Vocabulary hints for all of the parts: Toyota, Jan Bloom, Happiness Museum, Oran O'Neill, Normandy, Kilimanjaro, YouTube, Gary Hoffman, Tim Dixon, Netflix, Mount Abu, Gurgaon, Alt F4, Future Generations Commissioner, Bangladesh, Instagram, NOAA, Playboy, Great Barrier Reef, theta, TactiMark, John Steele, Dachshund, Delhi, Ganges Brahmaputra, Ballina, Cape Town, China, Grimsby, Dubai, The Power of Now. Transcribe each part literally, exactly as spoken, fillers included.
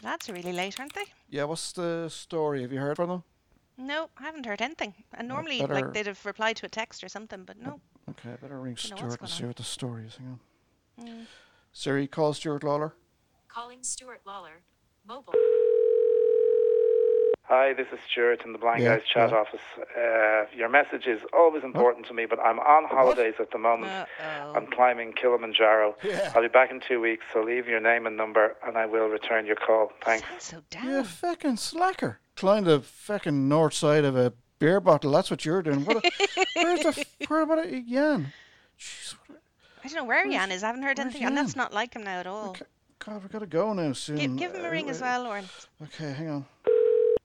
The lads are really late, aren't they? Yeah, what's the story? Have you heard from them? No, I haven't heard anything. And normally, like, they'd have replied to a text or something, but no. Okay, I better ring Stuart and see what the story is. Hang on. Mm. Siri, call Stuart Lawler. Calling Stuart Lawler. Mobile. Hi, this is Stuart in the Blind yeah, Guys Chat yeah. office. Uh, your message is always important oh. to me, but I'm on holidays what? at the moment. Uh-oh. I'm climbing Kilimanjaro. Yeah. I'll be back in two weeks, so leave your name and number, and I will return your call. Thanks. Sounds so down. You're a feckin' slacker. Climb the feckin' north side of a beer bottle. That's what you're doing. What? A, where's the? Where about it, Jan? Jeez, what a, I don't know where Jan is. I haven't heard anything, Jan? And that's not like him now at all. Okay. God, we've got to go now soon. Give, give him a uh, ring as well, Oran. Okay, hang on.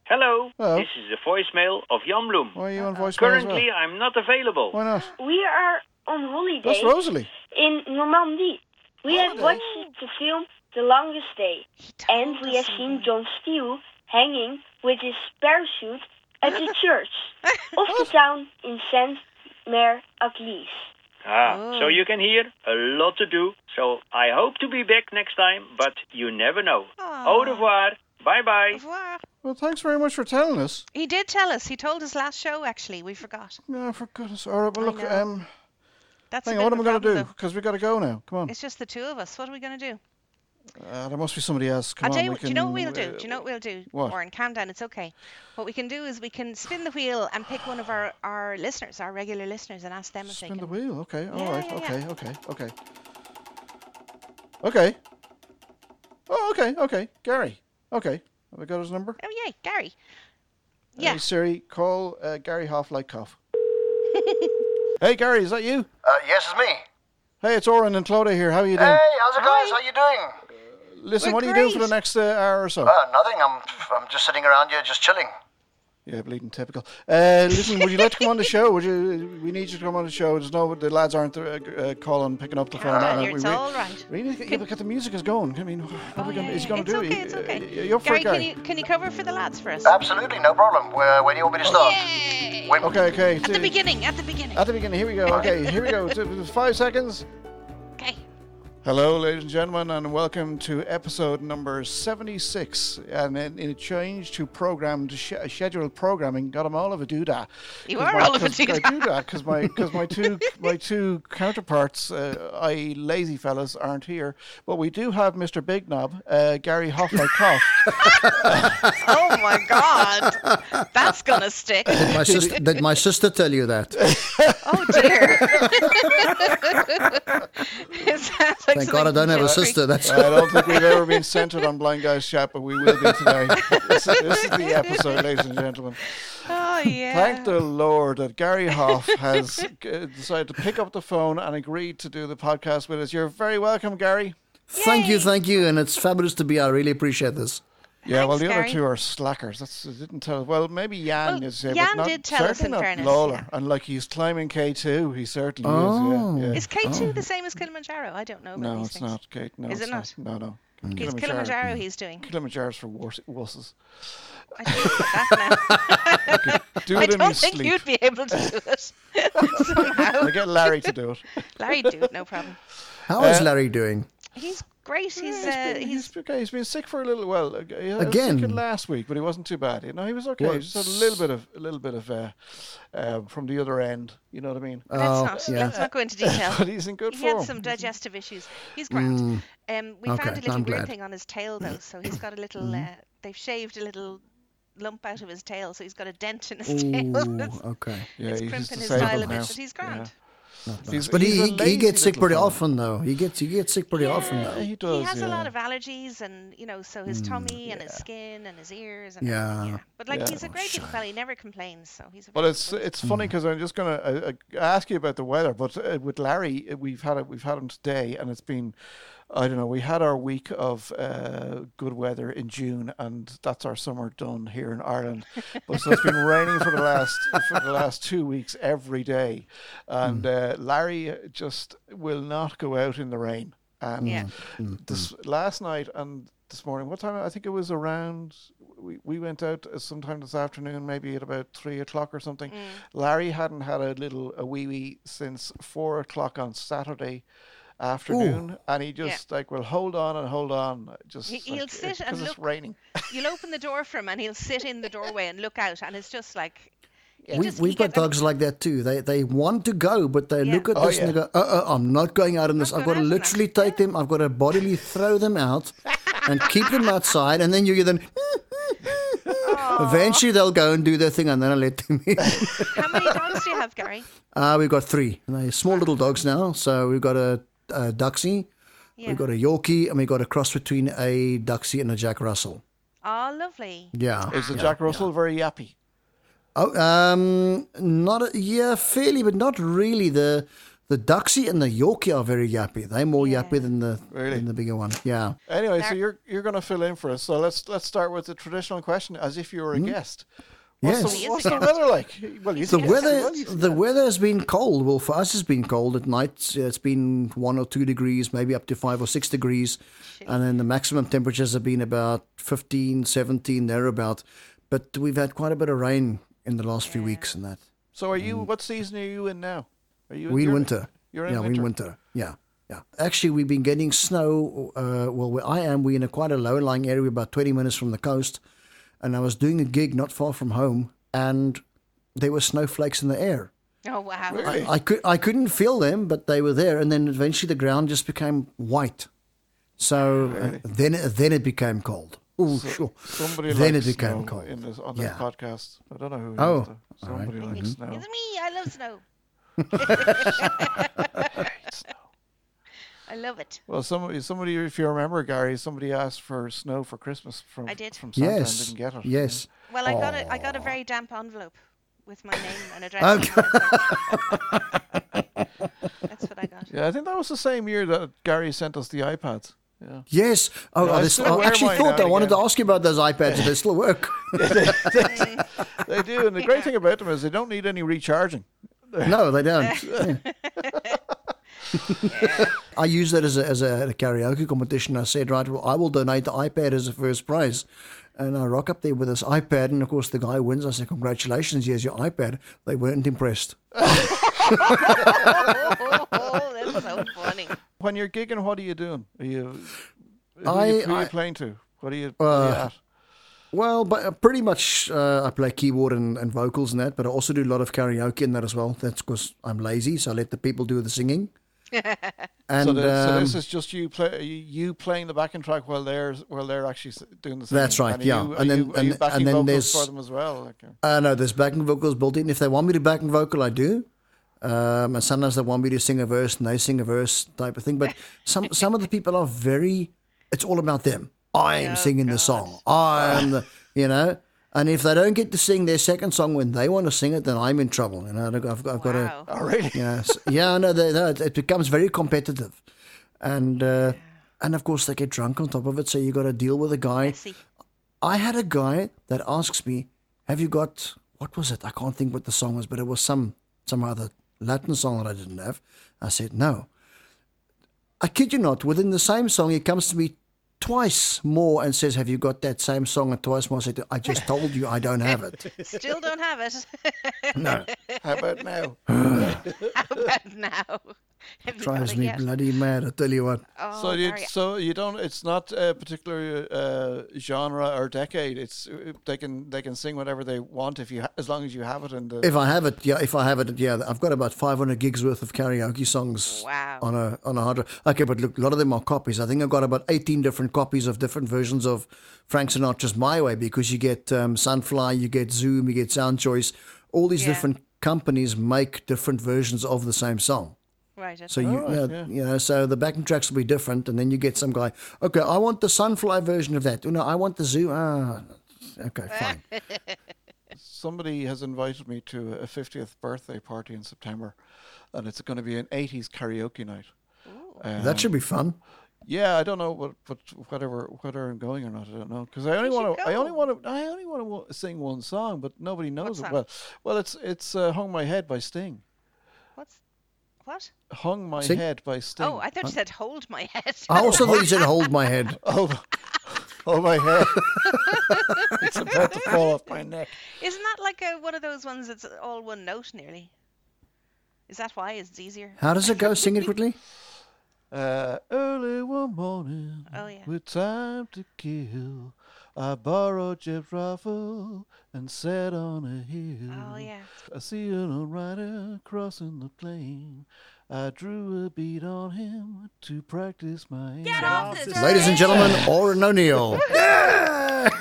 Hello. Hello, this is the voicemail of Jan Bloom. Why are you on voicemail? Currently, as well? I'm not available. Why not? We are on holiday. That's Rosalie. In Normandy. We holiday? have watched the film The Longest Day. And we have seen John Steele hanging with his parachute at the church of the town in Saint-Mère-Église. Ah, oh. So you can hear, a lot to do. So I hope to be back next time, but you never know. Aww. Au revoir. Bye-bye. Au revoir. Well, thanks very much for telling us. He did tell us. He told us last show, actually. We forgot. No, for goodness. All right, well, look, um, That's hang on, what am I going to do? Because we've got to go now. Come on. It's just the two of us. What are we going to do? Uh, there must be somebody else. Come on, we can, do you know what we'll do? Do you know what we'll do? What? Oran, calm down. It's okay. What we can do is we can spin the wheel and pick one of our, our listeners, our regular listeners, and ask them if spin they can. Spin the wheel? Okay. All yeah, right. Yeah, okay, yeah. okay, okay, okay. Okay. Oh, okay, okay. Gary. Okay. Have I got his number? Oh, yay. Gary. Yeah. Hey, Siri, call uh, Gary Hoff like cough. Hey, Gary, is that you? Uh, yes, it's me. Hey, it's Oran and Clodagh here. How are you doing? Hey, how's it Hi. guys? How are you doing? Uh, listen, We're what great. are you doing for the next uh, hour or so? Uh, nothing. I'm I'm just sitting around here, just chilling. Yeah, bleeding typical. Uh, listen, would you like to come on the show? Would you? We need you to come on the show. There's no, the lads aren't uh, calling, picking up the phone. Yeah, it's we, all right. We need to get, get the music is going. I mean, what are we gonna, is he going to do? Okay, it's okay. You're Gary, can you, can you cover for the lads for us? Absolutely, no problem. Where, where do you want me to start? Yay! When, okay, okay. At the beginning, at the beginning. At the beginning, here we go. Okay, here we go. Five seconds. Okay. Hello, ladies and gentlemen, and welcome to episode number seventy-six. And in, in a change to programmed sh- scheduled programming, got them all of a doodah. You are my, all of a doodah because my because my two my two counterparts, uh, I lazy fellas, aren't here. But we do have Mister Big Knob, uh, Gary Hoffman. Cough. Oh my God, that's gonna stick. Did my, sis- did my sister tell you that? Oh dear. Is that like Thank God I don't have a sister. That's I don't think we've ever been centred on Blind Guys Chat, but we will be today. This is, this is the episode, ladies and gentlemen. Oh, yeah. Thank the Lord that Gary Hoff has g- decided to pick up the phone and agreed to do the podcast with us. You're very welcome, Gary. Thank Yay. you, thank you. And it's fabulous to be. I really appreciate this. Yeah, Thanks, well, the Gary. other two are slackers. That's I didn't tell. Well, maybe Jan well, is here, Jan but not, did tell us in not fairness. Lawler. Yeah. And like he's climbing K two, he certainly oh. is. Yeah, yeah. Is K two oh. the same as Kilimanjaro? I don't know. About no, these it's things. not. K- no, is it's it not? not? No, no. Mm. It's Kilimanjaro. He's doing. Kilimanjaro's for wusses. Wars- I don't know that now. do it I don't in your think sleep. You'd be able to do it somehow. I get Larry to do it. Larry do it, no problem. How uh, is Larry doing? He's. Great, he's yeah, he's, uh, been, he's, he's okay. He's been sick for a little while. He was Again, sick last week, but he wasn't too bad. You know, he was okay. He just had a little bit of a little bit of uh, uh, from the other end. You know what I mean? Oh, let's not yeah. let's not go into detail. But he's in good he form. He had some digestive issues. He's grand. Mm. Um, we okay, found a little I'm weird glad. thing on his tail though, so he's got a little. Mm. Uh, they've shaved a little lump out of his tail, so he's got a dent in his Ooh, tail. It's, okay, yeah, it's crimping his style a bit, but he's grand. Yeah. He's, but he's he, he gets sick pretty often, though. He gets he gets sick pretty yeah, often, though. He does. He has yeah. a lot of allergies, and you know, so his mm, tummy yeah. and his skin and his ears. And yeah. yeah. But like, yeah. he's a great little fella. He never complains, so he's. A well, it's person. it's funny because I'm just gonna uh, ask you about the weather, but uh, with Larry, we've had it, we've had him today, and it's been. I don't know, we had our week of uh, good weather in June, and that's our summer done here in Ireland. But so it's been raining for the last for the last two weeks every day. And mm. uh, Larry just will not go out in the rain. And yeah. this last night and this morning, what time? I think it was around, we, we went out sometime this afternoon, maybe at about three o'clock or something. Mm. Larry hadn't had a little a wee wee since four o'clock on Saturday. afternoon. Ooh. And he just yeah. like will hold on and hold on. Just he, he'll like, sit and look. It's raining. You'll open the door for him, and he'll sit in the doorway and look out, and it's just like. Yeah, we, just, we've got dogs like that too. They they want to go, but they yeah. look at oh, this yeah. and they go, uh-uh, I'm not going out in this. I've got to literally take them. I've got to bodily throw them out and keep them outside. And then you hear them. Eventually, they'll go and do their thing, and then I let them in. How many dogs do you have, Gary? Uh, we've got three. They're small little dogs now. So we've got a, a Dachshund, yeah. we've got a Yorkie, and we've got a cross between a Dachshund and a Jack Russell. Oh, lovely. Yeah. Is the yeah, Jack Russell yeah. very yappy? Oh, um, not a, yeah, fairly, but not really. The the Dachshund and the Yorkie are very yappy. They're more yeah. yappy than the really? than the bigger one. Yeah. Anyway, so you're you're going to fill in for us. So let's let's start with the traditional question, as if you were a mm. guest. What's yes. The, what's the weather like? Well, you the weather the weather has been cold. Well, for us, it's been cold at night. It's been one or two degrees, maybe up to five or six degrees, Shit. and then the maximum temperatures have been about fifteen, seventeen, thereabout. But we've had quite a bit of rain in the last yeah. few weeks and that. So are you, um, what season are you in now? Are you in we winter. You're in yeah, winter. we winter. Yeah, yeah. Actually, we've been getting snow. Uh, well, where I am, we're in a quite a low-lying area, about twenty minutes from the coast. And I was doing a gig not far from home, and there were snowflakes in the air. Oh, wow. Really? I, I, could, I couldn't feel them, but they were there. And then eventually the ground just became white. So really? uh, then, then it became cold. Oh, so sure. Somebody then likes it became snow in this, on this yeah. podcast. I don't know who it oh, is. Though. Somebody right. likes mm-hmm. snow. It's me. I love snow. I hate snow. I love it. Well, somebody, somebody, if you remember, Gary, somebody asked for snow for Christmas from I did. from Santa yes. and didn't get it. Yes. Well, I Aww. got a, I got a very damp envelope with my name and address. That's what I got. Yeah, I think that was the same year that Gary sent us the iPads. Yeah. Yes. Oh, no, I, this, I actually thought I wanted again. to ask you about those iPads. They still work. Yeah, they, they, they do. And the great yeah. thing about them is they don't need any recharging. No, they don't. Yeah. Yeah. I used that as a, as a karaoke competition. I said, right, well, I will donate the iPad as a first prize. And I rock up there with this iPad. And, of course, the guy wins. I said, congratulations, here's your iPad. They weren't impressed. That's so funny. When you're gigging, what are you doing? Are you, who I, are you, who I, are you playing to? What are you, uh, are you at? Well, but pretty much uh, I play keyboard and, and vocals and that, but I also do a lot of karaoke in that as well. That's because I'm lazy, so I let the people do the singing. And so, the, so um, this is just you play, you playing the backing track while they're while they're actually doing the singing. That's right, and yeah. You, and then you, and, and then there's for them as well. Okay. Uh, no, there's backing vocals built in. If they want me to backing vocal, I do. Um, and sometimes they want me to sing a verse and they sing a verse type of thing. But some some of the people are very, it's all about them. I am oh singing God. the song. I am the, you know. And if they don't get to sing their second song when they want to sing it, then I'm in trouble. You know, I've, I've wow. got to. Oh, really? You know, so, yeah, no, they, no, it becomes very competitive. And, uh, and of course, they get drunk on top of it. So you got to deal with a guy. I had a guy that asks me, have you got, what was it? I can't think what the song was, but it was some some other Latin song that I didn't have. I said, no. I kid you not, within the same song, he comes to me twice more and says, have you got that same song? And twice more, I said, I just told you I don't have it. Still don't have it. No. How about now? How about now? It drives me yet? bloody mad, I tell you what. Oh, so, you, so you don't, it's not a particular uh, genre or decade. It's they can they can sing whatever they want if you ha- as long as you have it. In the if I have it, yeah. If I have it, yeah. I've got about five hundred gigs worth of karaoke songs. Wow. On a on a hard drive. Okay, but look, a lot of them are copies. I think I've got about eighteen different copies of different versions of Frank Sinatra's "My Way" because you get um, Sunfly, you get Zoom, you get SoundChoice. All these yeah. different companies make different versions of the same song. Right. So you, right, uh, yeah. you know, so the backing tracks will be different, and then you get some guy. Okay, I want the Sunfly version of that. Oh, no, I want the Zoom. Ah, okay, fine. Somebody has invited me to a fiftieth birthday party in September, and it's going to be an eighties karaoke night. Um, that should be fun. Yeah, I don't know, what, but whatever, whether I'm going or not, I don't know, because I only want to, I only want to, I only want to sing one song, but nobody knows it well. Well, it's it's uh, "Hung My Head" by Sting. What's What? Hung My Sing? Head by Sting. Oh, I thought you said hold my head. I also thought you said hold my head. Oh, oh my head. It's about to fall off my neck. Isn't that like a, one of those ones that's all one note nearly? Is that why it's easier? How does it go? Sing it quickly. Uh, early one morning, oh, yeah. with time to kill, I borrowed Jeff's rifle and sat on a hill. Oh, yeah. I see an old rider crossing the plain. I drew a bead on him to practice my Get aim. Off the Ladies and gentlemen, Oran O'Neill. That's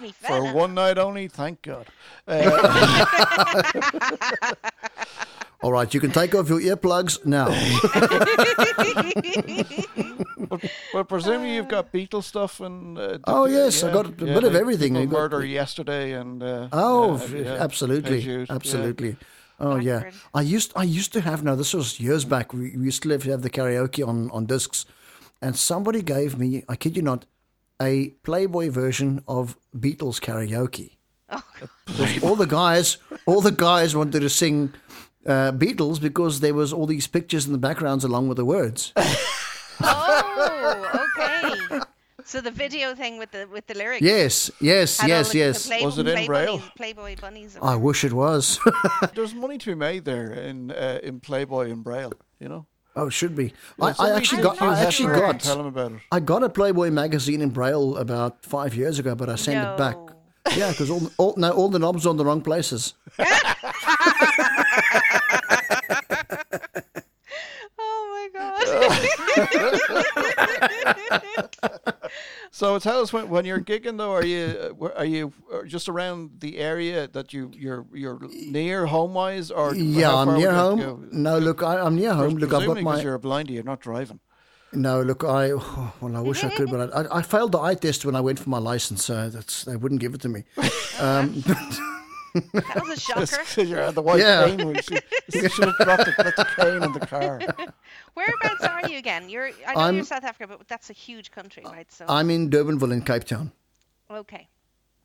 me. Fella. For one night only, thank God. Uh, All right, you can take off your earplugs now. but, but presumably you've got Beatles stuff and... Uh, oh, yes, yeah, I got a yeah, bit of everything. Got, murder yesterday and... Uh, oh, uh, yeah, absolutely, issues, absolutely. Yeah. Oh, Backward. yeah. I used I used to have... Now, this was years back. We, we used to have the karaoke on, on discs. And somebody gave me, I kid you not, a Playboy version of Beatles karaoke. Oh, God. All the guys, all the guys wanted to sing... Uh, Beatles, because there was all these pictures in the backgrounds along with the words. Oh, okay. So the video thing with the with the lyrics. Yes, yes, yes, yes. Play- was it in Braille? Bunnies, Playboy bunnies. I wish it was. There's money to be made there in uh, in Playboy and Braille, you know. Oh, it should be. Yeah, I, I actually got. I actually got. Tell them about it. I got a Playboy magazine in Braille about five years ago, but I sent no. it back. Yeah, because all, all no, all the knobs are in the wrong places. So tell us, when, when you're gigging though, are you are you just around the area that you you're you're near home wise, or yeah, I'm near home. You? No, look, I, I'm near home. Look, I've got my. You're a blindie, you're not driving. No, look, I oh, well, I wish I could, but I, I, I failed the eye test when I went for my license, so that's they wouldn't give it to me. Um, that was a shocker. You're at the white yeah. cane. She, she should have dropped a bit of cane in the car. Whereabouts are you again? You're I know I'm, you're South Africa, but that's a huge country, right? So I'm in Durbanville in Cape Town. Okay.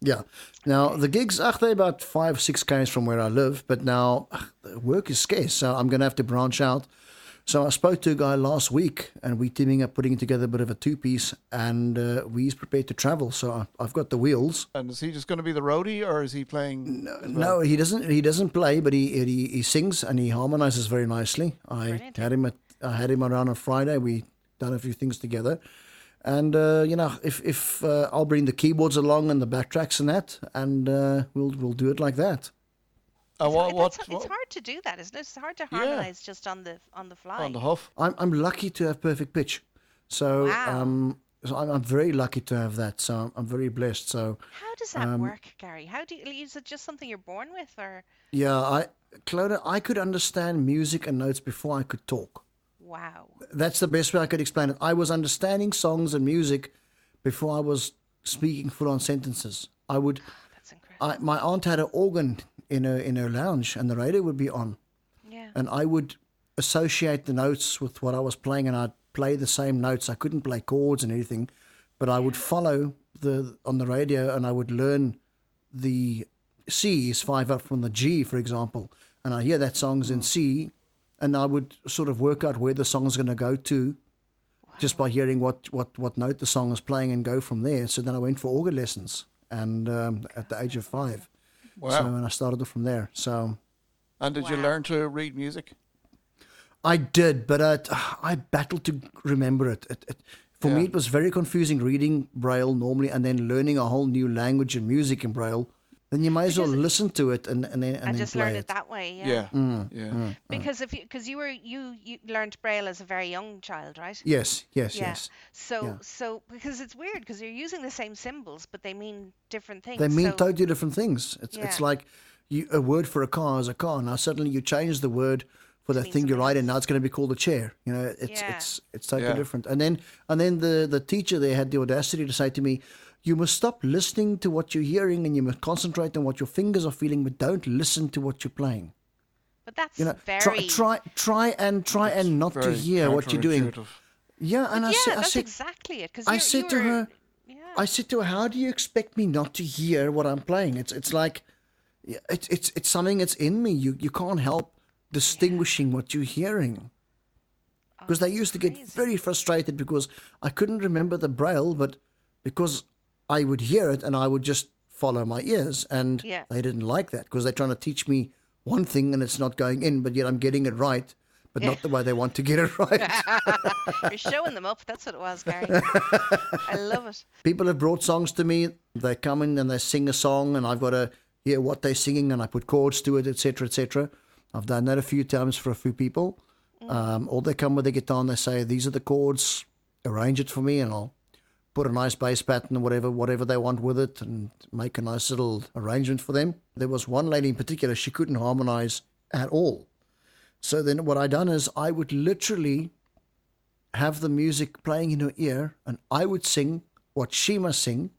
Yeah. Now the gigs, ach, they're about five, six k's from where I live, but now ach, work is scarce, so I'm going to have to branch out. So I spoke to a guy last week, and we're teaming up, putting together a bit of a two-piece, and uh, he's prepared to travel. So I, I've got the wheels. And is he just going to be the roadie, or is he playing? No, well? no he doesn't. He doesn't play, but he he, he sings and he harmonizes very nicely. I Brilliant. had him. At, I had him around on Friday. We done a few things together, and uh, you know, if if uh, I'll bring the keyboards along and the backtracks and that, and uh, we'll we'll do it like that. Uh, what, what, it's, what, it's hard to do that, isn't it? It's hard to harmonize yeah. just on the on the fly. On the huff. I'm I'm lucky to have perfect pitch, so wow. um, so I'm, I'm very lucky to have that. So I'm, I'm very blessed. So how does that um, work, Gary? How do you, is it just something you're born with, or? Yeah, I, Clodagh, I could understand music and notes before I could talk. Wow. That's the best way I could explain it. I was understanding songs and music before I was speaking full-on sentences. I would. That's incredible. I, my aunt had an organ in her in her lounge, and the radio would be on, yeah. and I would associate the notes with what I was playing, and I'd play the same notes. I couldn't play chords and anything, but I yeah. would follow the on the radio, and I would learn the C is five up from the G, for example, and I hear that song's in C, and I would sort of work out where the song's going to go to, wow. just by hearing what, what, what note the song is playing and go from there. So then I went for organ lessons, and um, at the age of five. Wow. So, and I started it from there. So, and did wow. you learn to read music? I did, but I, I battled to remember it. it, it for yeah. me, it was very confusing reading Braille normally, and then learning a whole new language and music in Braille. Then you might as well listen to it and and then and, and then just learn it. it that way. Yeah, yeah, mm, yeah. Mm, because mm. if because you, you were you, you learned Braille as a very young child, right? Yes, yes, yeah. yes. So yeah. so because it's weird because you're using the same symbols, but they mean different things. They mean so. totally different things. It's yeah. it's like you, a word for a car is a car. Now suddenly you change the word for the thing you write, and now it's going to be called a chair. You know, it's yeah. it's it's totally yeah. different. And then and then the the teacher there had the audacity to say to me, you must stop listening to what you're hearing, and you must concentrate on what your fingers are feeling, but don't listen to what you're playing. But that's you know, very... Try, try, try and try that's and not to hear what you're doing. Yeah, and but I yeah, said... that's I said, exactly it. I said to her, yeah. I said to her, how do you expect me not to hear what I'm playing? It's it's like, it's it's it's something that's in me. You you can't help distinguishing yeah. what you're hearing. Because oh, they used crazy. to get very frustrated because I couldn't remember the Braille, but because... I would hear it and I would just follow my ears, and yeah. they didn't like that because they're trying to teach me one thing and it's not going in, but yet I'm getting it right, but not the way they want to get it right. You're showing them up. That's what it was, Gary. I love it. People have brought songs to me. They come in and they sing a song, and I've got to hear what they're singing, and I put chords to it, et cetera, et cetera. I've done that a few times for a few people. Mm. Um, or they come with a guitar and they say, "These are the chords. Arrange it for me," and I'll put a nice bass pattern or whatever, whatever they want with it, and make a nice little arrangement for them. There was one lady in particular, she couldn't harmonize at all. So then what I done is I would literally have the music playing in her ear, and I would sing what she must sing,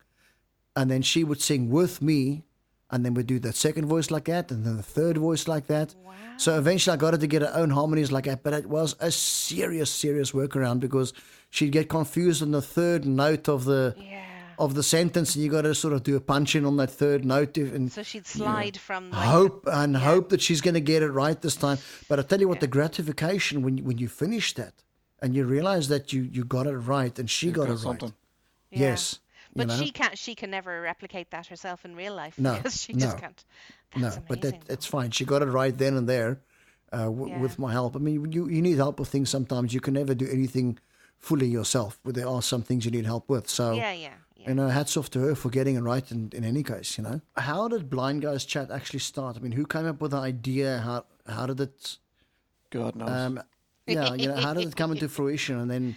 and then she would sing with me, and then we'd do that second voice like that, and then the third voice like that. Wow. So eventually I got her to get her own harmonies like that, but it was a serious, serious workaround because she'd get confused on the third note of the yeah. of the sentence, and you got to sort of do a punch in on that third note. And, so she'd slide you know, from... Like hope the, and yeah. hope that she's going to get it right this time. But I tell you what, yeah. the gratification when, when you finish that and you realize that you, you got it right and she you got it something. right. Yeah. Yes. But you know? she can't. She can never replicate that herself in real life. No, because she no, just can't. That's no, amazing. But that, it's fine. She got it right then and there, uh, w- yeah. with my help. I mean, you you need help with things sometimes. You can never do anything fully yourself, but there are some things you need help with. So yeah, yeah, yeah. You know, hats off to her for getting it right. In, in any case, you know, how did Blind Guys Chat actually start? I mean, who came up with the idea? How how did it? God knows. Um, yeah, you know, how did it come into fruition, and then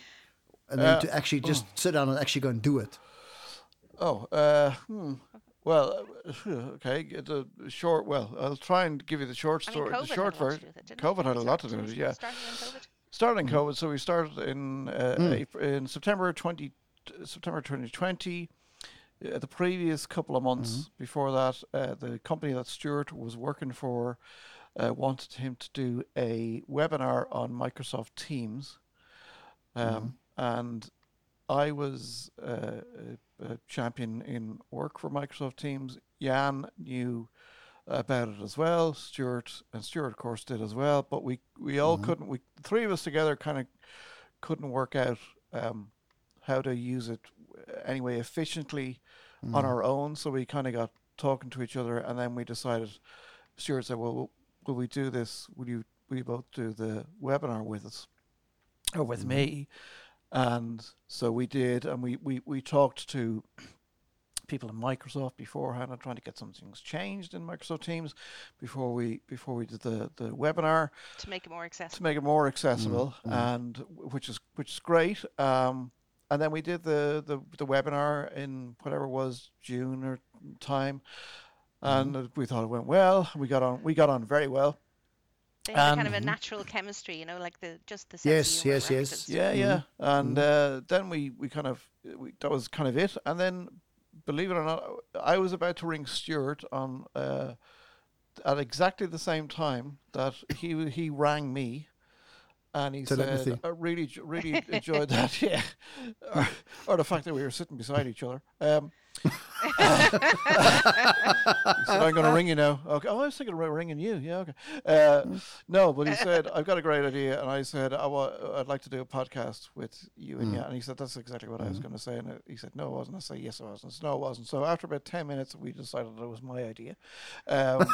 and then uh, to actually just oh. sit down and actually go and do it. Oh, uh, hmm. well, okay, the short, well, I'll try and give you the short story, I mean, the short version. COVID had a lot to do with it, yeah. Starting in COVID? Starting mm. COVID, so we started in uh, mm. April, in September twenty, September twenty twenty, uh, the previous couple of months mm-hmm. before that, uh, the company that Stuart was working for uh, wanted him to do a webinar on Microsoft Teams, um, mm. and I was uh, a champion in work for Microsoft Teams. Jan knew about it as well. Stuart and Stuart, of course, did as well. But we, we all mm-hmm. couldn't. We three of us together kind of couldn't work out um, how to use it anyway efficiently mm-hmm. on our own. So we kind of got talking to each other, and then we decided. Stuart said, "Well, will we do this? Will you? Will you both do the webinar with us, or with mm-hmm. me?" And so we did, and we, we, we talked to people in Microsoft beforehand and trying to get some things changed in Microsoft Teams before we before we did the, the webinar to make it more accessible. To make it more accessible, mm-hmm. and w- which is which is great. Um, and then we did the, the, the webinar in whatever it was June or time, and mm-hmm. we thought it went well. We got on we got on very well. They had kind of a natural chemistry, you know, like the just the sense yes, humor, yes, right? yes, yeah, mm-hmm. yeah. And mm-hmm. uh, then we we kind of we, that was kind of it. And then, believe it or not, I was about to ring Stuart on uh, at exactly the same time that he he rang me, and he Telepathy. said, "I really really enjoyed that, yeah," or, or the fact that we were sitting beside each other. Um, he said, "I'm going to ring you now." Okay. Oh, I was thinking about ringing you. Yeah. Okay. Uh, no, but he said, "I've got a great idea," and I said, I wa- "I'd like to do a podcast with you and mm. Jan." And he said, "That's exactly what mm. I was going to say." And uh, he said, "No, it wasn't." I said, "Yes, it wasn't." No, it wasn't. So after about ten minutes, we decided that it was my idea, um,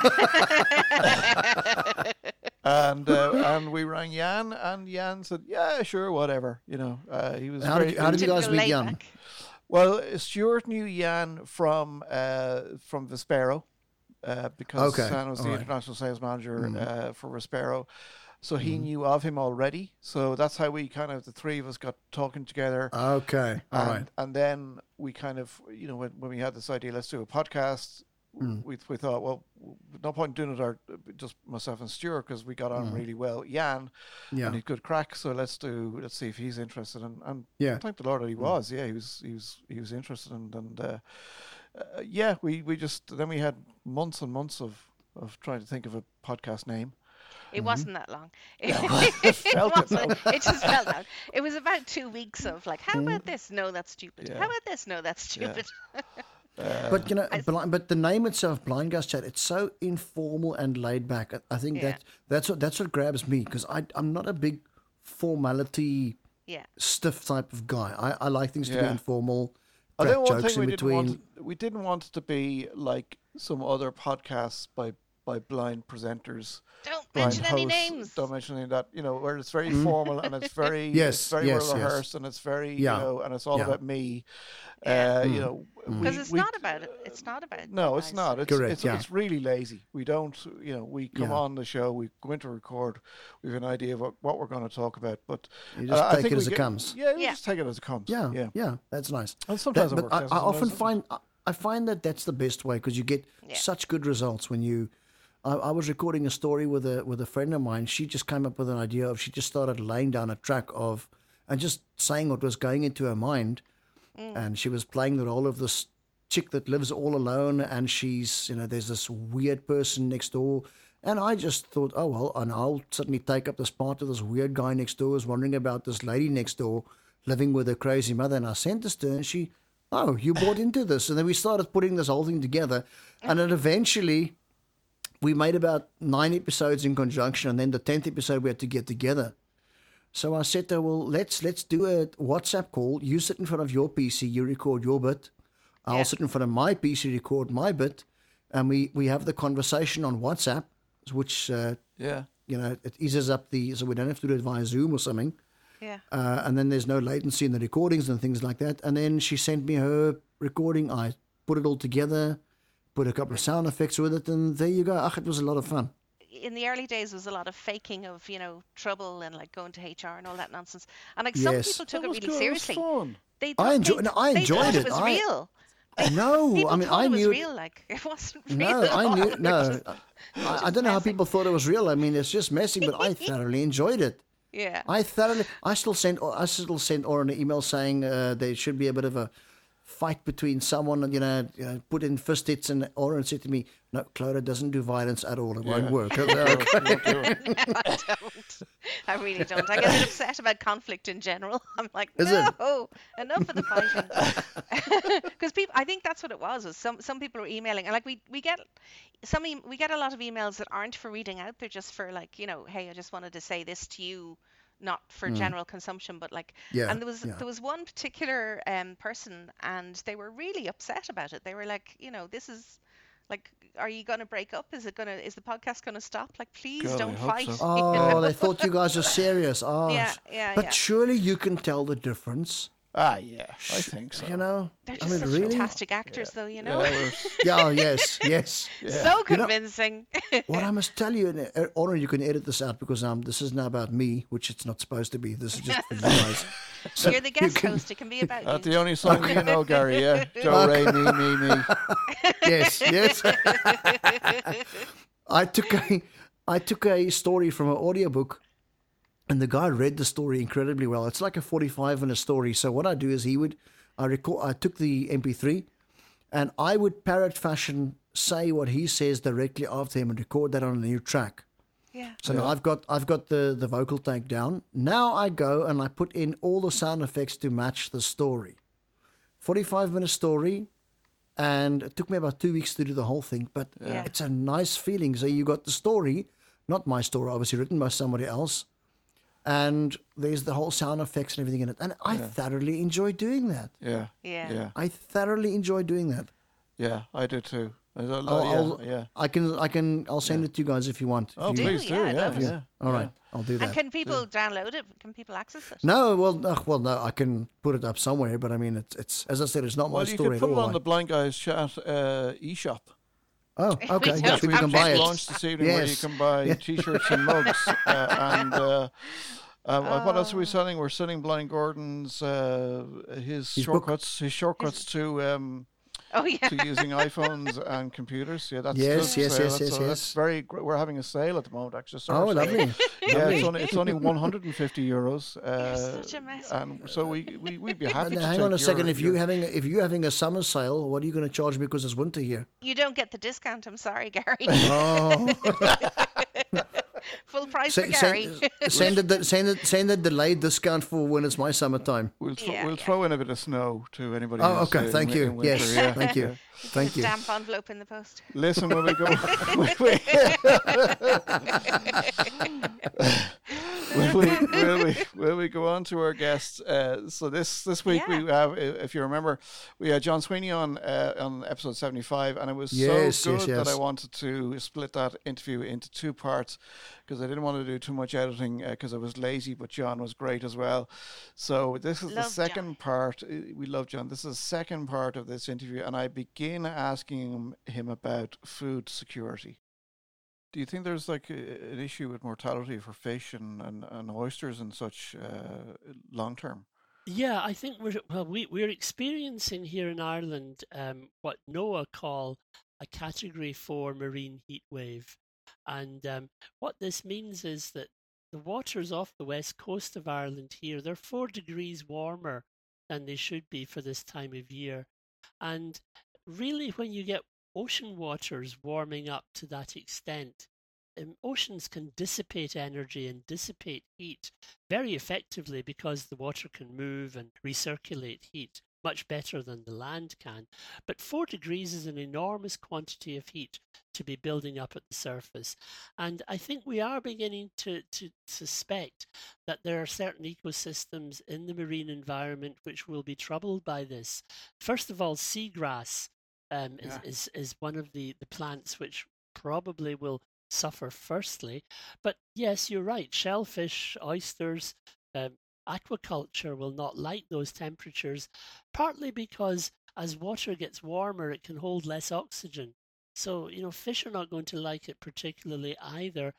and uh, and we rang Jan, and Jan said, "Yeah, sure, whatever." You know, uh, he was. How did you, how did you guys meet Jan? Back. Well, Stuart knew Jan from uh, from Vispero uh, because okay. Jan was All the right. international sales manager mm-hmm. uh, for Vispero, so he mm-hmm. knew of him already. So that's how we kind of the three of us got talking together. Okay, all and, right. And then we kind of, you know, when, when we had this idea, let's do a podcast. Mm. We we thought, well, no point doing it our, just myself and Stuart because we got on mm. really well. Jan, yeah. and he's good crack. So let's do let's see if he's interested. And and yeah. thank the Lord that he mm. was. Yeah, he was he was he was interested. And and uh, uh, yeah, we, we just then we had months and months of, of trying to think of a podcast name. It mm-hmm. wasn't that long. It, it, felt it, wasn't, it just felt out. It was about two weeks of like, how about this? No, that's stupid. Yeah. How about this? No, that's stupid. Yeah. Uh, but you know, blind, but the name itself, Blind Guys Chat, it's so informal and laid back. I, I think yeah. that that's what that's what grabs me because I I'm not a big formality, yeah. stiff type of guy. I, I like things yeah. to be informal. I think one thing we didn't want we didn't want it to be like some other podcasts by by blind presenters. Don't blind mention hosts, any names. Don't mention any of that. You know, where it's very formal and it's very, yes, it's very yes, well rehearsed yes. and it's very, yeah. you know, and it's all yeah. about me. Yeah. Uh, mm. You know, because it's we, not about it. It's not about. No, it's not. It's Correct, it's, yeah. it's really lazy. We don't, you know, we come yeah. on the show, we go into record, we have an idea of what, what we're going to talk about, but you just uh, take I think it as it get, comes. Yeah, you yeah. just take it as it comes. Yeah, yeah, yeah. That's nice. And sometimes that, it works. I, I often find. I, I find that that's the best way because you get yeah. such good results when you. I, I was recording a story with a with a friend of mine. She just came up with an idea of she just started laying down a track of and just saying what was going into her mind, mm. and she was playing the role of this chick that lives all alone, and she's you know there's this weird person next door, and I just thought oh well, and I'll suddenly take up this part of this weird guy next door who's wondering about this lady next door living with her crazy mother, and I sent this to her, and she. Oh, you bought into this. And then we started putting this whole thing together. And then eventually we made about nine episodes in conjunction. And then the tenth episode we had to get together. So I said to her, well, let's let's do a WhatsApp call. You sit in front of your P C, you record your bit. I'll yeah. sit in front of my P C, record my bit. And we, we have the conversation on WhatsApp, which, uh, yeah, you know, it eases up the, so we don't have to do it via Zoom or something. Yeah. Uh, and then there's no latency in the recordings and things like that. And then she sent me her recording. I put it all together, put a couple of sound effects with it, and there you go. Ach, it was a lot of fun. In the early days, there was a lot of faking of, you know, trouble and like going to H R and all that nonsense. And like yes. some people took it really good. seriously. It was fun. They I, enjoy- no, I enjoyed it. They thought it was I... real. No, people I mean, I knew it was real, like it wasn't real. No, I knew, no, I, I don't know how people thought it was real. I mean, it's just messy, but I thoroughly enjoyed it. Yeah, I thoroughly. I still sent. I still sent Oran an email saying uh, there should be a bit of a fight between someone. You know, you know put in fist hits, and Oran said to me, "No, Clara doesn't do violence at all. It yeah. won't work." no, I don't. I really don't. I get a bit upset about conflict in general. I'm like, Is no, it? enough of the fighting. Because people, I think that's what it was. Was some some people were emailing, and like we we get. Some we get a lot of emails that aren't for reading out. They're just for like, you know, hey, I just wanted to say this to you, not for mm. general consumption, but like, yeah, and there was yeah. there was one particular um, person, and they were really upset about it. They were like, you know, this is like, are you going to break up? Is it going to, is the podcast going to stop? Like, please God, don't fight. So. Oh, you know? They thought you guys were serious. Oh, yeah, yeah. But yeah. surely you can tell the difference. Ah, yeah, I think so. You know, they're just I mean, such really? fantastic actors, yeah. though. You know, yeah, yeah oh, yes, yes, yeah. so convincing. You know, what I must tell you, and Oran, you can edit this out because um, this is now about me, which it's not supposed to be. This is just for you guys. So you're the guest you can, host; it can be about you. That's the only song okay. you know, Gary. Yeah, Joe Ray, me, me, me. Yes, yes. I took a, I took a story from an audiobook. And the guy read the story incredibly well. It's like a forty-five minute story. So what I do is he would, I record, I took the M P three, and I would parrot fashion say what he says directly after him and record that on a new track. Yeah. So yeah. now I've got I've got the the vocal take down. Now I go and I put in all the sound effects to match the story. forty-five minute story, and it took me about two weeks to do the whole thing. But yeah. it's a nice feeling. So you got the story, not my story, obviously written by somebody else. And there's the whole sound effects and everything in it. And I yeah. thoroughly enjoy doing that. Yeah. yeah. Yeah. I thoroughly enjoy doing that. Yeah, I do too. I, I'll, I'll, yeah. I can, I can, I'll send yeah. it to you guys if you want. Oh, you please do. Yeah, yeah, yeah. yeah. All right. Yeah. I'll do that. And can people yeah. download it? Can people access it? No, well, uh, well, no, I can put it up somewhere, but I mean, it's, it's as I said, it's not well, my story. Well, you can put it on I... the Blind Guys Chat uh, eShop. Oh, okay. Yes, we can buy it. Launched this evening yes. where you can buy T-shirts and mugs. Uh, and uh, uh, oh. what else are we selling? We're selling Blind Gordon's uh, his, his shortcuts, book. his shortcuts his... to um, oh yeah, to using iPhones and computers. Yeah, that's yes, yes, yes, yes, yes. That's very. Gr- we're having a sale at the moment, actually. Sorry, oh, lovely. Yeah, it's only it's only one hundred fifty euros. Uh, You're such a mess. And so we we would be happy. And to hang on a second. Your, if you your... having if you having a summer sale, what are you going to charge me because it's winter here? You don't get the discount. I'm sorry, Gary. Oh. Full price send, for Gary. Send, send, a, send, a, send a delayed discount for when it's my summertime. We'll, th- yeah, we'll yeah. throw in a bit of snow to anybody. Oh, else okay. Thank in, you. In winter, yes. Yeah. Thank you. Thank you. Damp envelope in the post. Listen, when we go. will we, will we, will we go on to our guests? Uh, so this this week yeah. we have, if you remember, we had John Sweeney on uh, on episode seventy-five, and it was yes, so good yes, yes. that I wanted to split that interview into two parts because I didn't want to do too much editing because uh, I was lazy. But John was great as well. So this is love the second John. part. We love John. This is the second part of this interview, and I begin asking him, him about food security. Do you think there's like a, an issue with mortality for fish and, and, and oysters and such uh, long term? Yeah, I think we're well, we, we're experiencing here in Ireland um, what NOAA call a category four marine heat wave. And um, what this means is that the waters off the west coast of Ireland here, they're four degrees warmer than they should be for this time of year. And really, when you get ocean waters warming up to that extent, um, oceans can dissipate energy and dissipate heat very effectively because the water can move and recirculate heat much better than the land can. But four degrees is an enormous quantity of heat to be building up at the surface. And I think we are beginning to, to suspect that there are certain ecosystems in the marine environment which will be troubled by this. First of all, seagrass. Um, yeah. is, is is one of the, the plants which probably will suffer firstly. But yes, you're right. Shellfish, oysters, um, aquaculture will not like those temperatures, partly because as water gets warmer, it can hold less oxygen. So, you know, fish are not going to like it particularly either.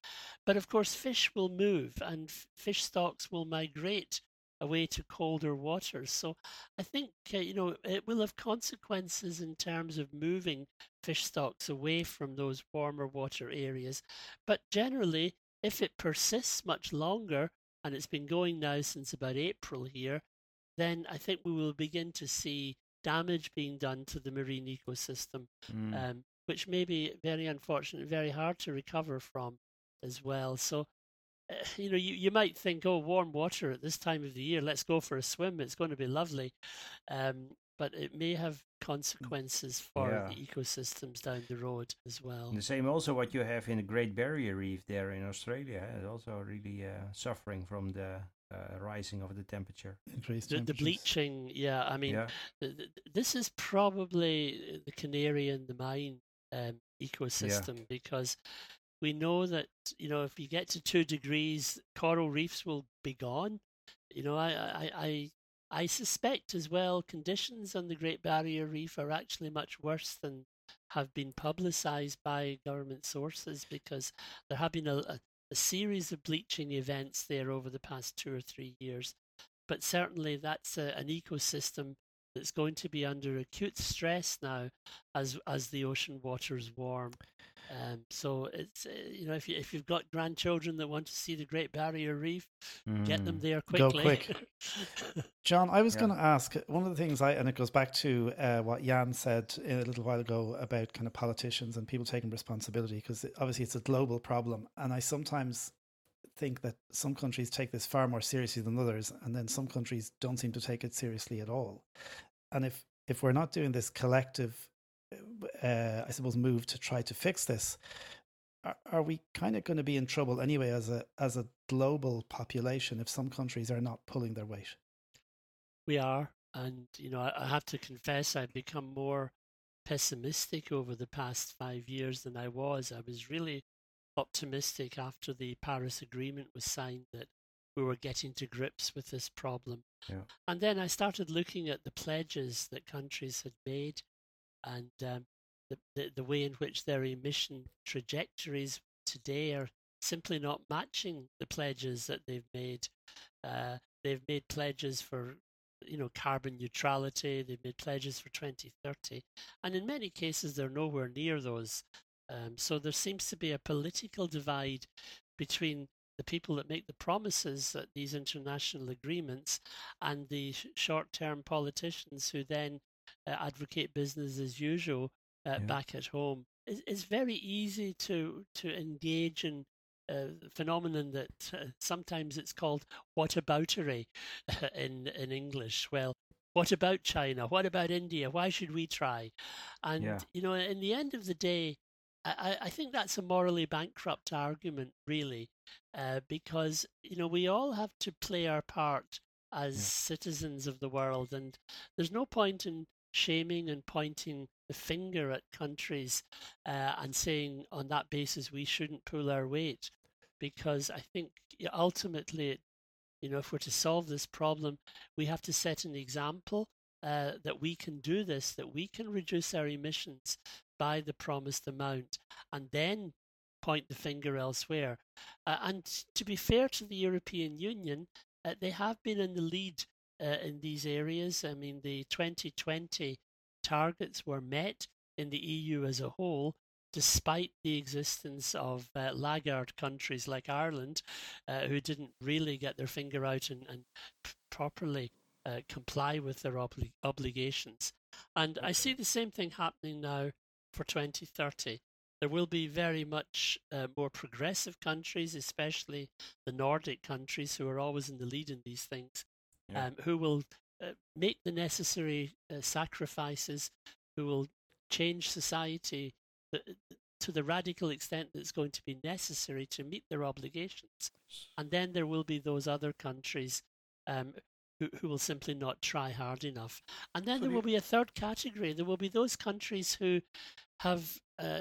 But of course, fish will move and f- fish stocks will migrate away to colder waters. So I think, uh, you know, it will have consequences in terms of moving fish stocks away from those warmer water areas. But generally, if it persists much longer, and it's been going now since about April here, then I think we will begin to see damage being done to the marine ecosystem, mm. um, which may be very unfortunate, very hard to recover from as well. So you know, you, you might think, oh, warm water at this time of the year, let's go for a swim, it's going to be lovely. Um, but it may have consequences for yeah. the ecosystems down the road as well. And the same also what you have in the Great Barrier Reef there in Australia is also really uh, suffering from the uh, rising of the temperature. The, the bleaching, yeah. I mean, yeah. Th- th- this is probably the canary in the mine um, ecosystem yeah. because we know that, you know, if you get to two degrees, coral reefs will be gone. You know, I, I, I, I suspect as well conditions on the Great Barrier Reef are actually much worse than have been publicised by government sources because there have been a, a, a series of bleaching events there over the past two or three years. But certainly that's a, an ecosystem that's going to be under acute stress now as as the ocean waters warm. Um, so it's uh, you know if you if you've got grandchildren that want to see the Great Barrier Reef, mm. get them there quickly. Go quick, John. I was yeah. going to ask one of the things I and it goes back to uh, what Jan said a little while ago about kind of politicians and people taking responsibility because it, obviously it's a global problem, and I sometimes think that some countries take this far more seriously than others, and then some countries don't seem to take it seriously at all. And if if we're not doing this collective Uh, I suppose move to try to fix this, are, are we kind of going to be in trouble anyway as a as a global population if some countries are not pulling their weight? We are, and you know I, I have to confess I've become more pessimistic over the past five years than I was. I was really optimistic after the Paris Agreement was signed that we were getting to grips with this problem, yeah. and then I started looking at the pledges that countries had made. And um, the, the the way in which their emission trajectories today are simply not matching the pledges that they've made. Uh, they've made pledges for, you know, carbon neutrality. They've made pledges for twenty thirty, and in many cases they're nowhere near those. Um, so there seems to be a political divide between the people that make the promises at these international agreements and the sh- short-term politicians who then Uh, advocate business as usual uh, yeah. back at home. It's, it's very easy to to engage in a phenomenon that uh, sometimes it's called whataboutery in in English. Well, what about China? What about India? Why should we try? And yeah. you know, in the end of the day, I, I think that's a morally bankrupt argument, really, uh, because, you know, we all have to play our part as yeah. citizens of the world, and there's no point in shaming and pointing the finger at countries uh, and saying on that basis we shouldn't pull our weight, because I think ultimately, you know, if we're to solve this problem, we have to set an example uh, that we can do this, that we can reduce our emissions by the promised amount, and then point the finger elsewhere. Uh, and to be fair to the European Union, uh, they have been in the lead uh, in these areas. I mean, the twenty twenty targets were met in the E U as a whole, despite the existence of uh, laggard countries like Ireland, uh, who didn't really get their finger out and, and properly uh, comply with their obli- obligations. And I see the same thing happening now for twenty thirty. There will be very much uh, more progressive countries, especially the Nordic countries, who are always in the lead in these things, yeah. um, who will uh, make the necessary uh, sacrifices, who will change society th- to the radical extent that's going to be necessary to meet their obligations. And then there will be those other countries um, who, who will simply not try hard enough. And then there will be a third category. There will be those countries who have uh,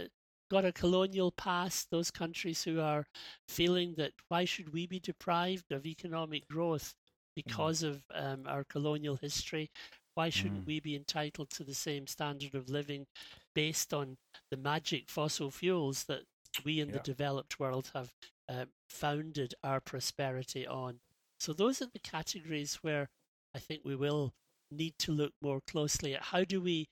got a colonial past, those countries who are feeling that why should we be deprived of economic growth because mm. of um, our colonial history? Why shouldn't mm. we be entitled to the same standard of living based on the magic fossil fuels that we in yeah. the developed world have uh, founded our prosperity on? So those are the categories where I think we will need to look more closely at how do we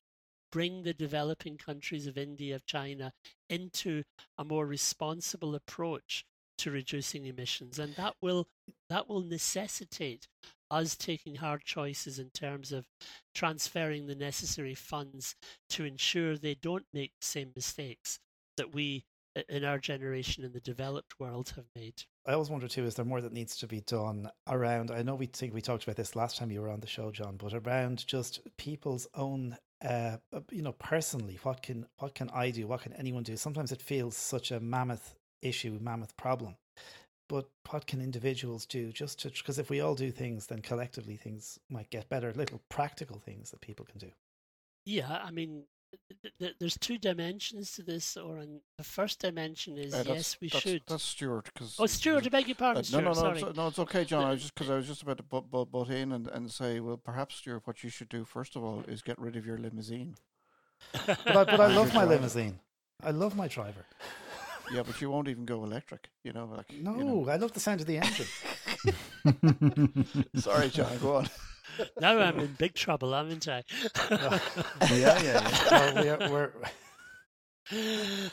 bring the developing countries of India, of China, into a more responsible approach to reducing emissions. And that will that will necessitate us taking hard choices in terms of transferring the necessary funds to ensure they don't make the same mistakes that we in our generation in the developed world have made. I always wonder too, is there more that needs to be done around, I know we think we talked about this last time you were on the show, John, but around just people's own Uh, you know, personally, what can what can I do? What can anyone do? Sometimes it feels such a mammoth issue, mammoth problem. But what can individuals do? Just to, because if we all do things, then collectively things might get better. Little practical things that people can do. Yeah, I mean, th- th- there's two dimensions to this. Or an, the first dimension is uh, yes, we that's, should. That's Stuart. Cause, oh, Stuart, I beg your pardon. Uh, Stuart, no, no, sorry. no, it's, no, it's okay, John. I was just because I was just about to butt, butt, butt in and, and say, well, perhaps Stuart, what you should do first of all is get rid of your limousine. but I, but I love my driver. limousine. I love my driver. Yeah, but you won't even go electric. You know, like no, you know. I love the sound of the engine. Sorry, John. Go on. Now I'm in big trouble, haven't I? yeah, yeah, yeah. Well, we're, we're...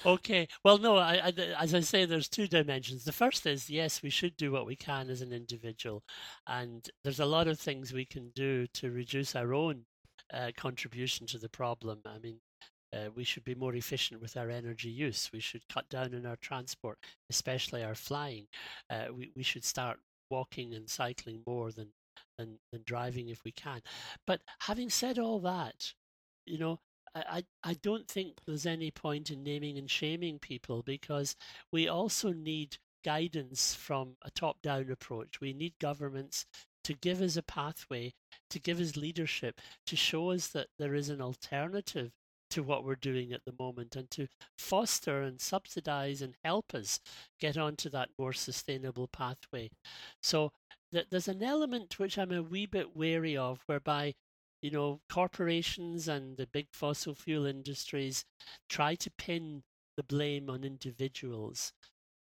Okay. Well, no, I, I, as I say, there's two dimensions. The first is, yes, we should do what we can as an individual. And there's a lot of things we can do to reduce our own uh, contribution to the problem. I mean, uh, we should be more efficient with our energy use. We should cut down on our transport, especially our flying. Uh, we, we should start walking and cycling more than And, and driving if we can. But having said all that, you know, I, I don't think there's any point in naming and shaming people, because we also need guidance from a top-down approach. We need governments to give us a pathway, to give us leadership, to show us that there is an alternative to what we're doing at the moment, and to foster and subsidize and help us get onto that more sustainable pathway. So there's an element which I'm a wee bit wary of, whereby, you know, corporations and the big fossil fuel industries try to pin the blame on individuals.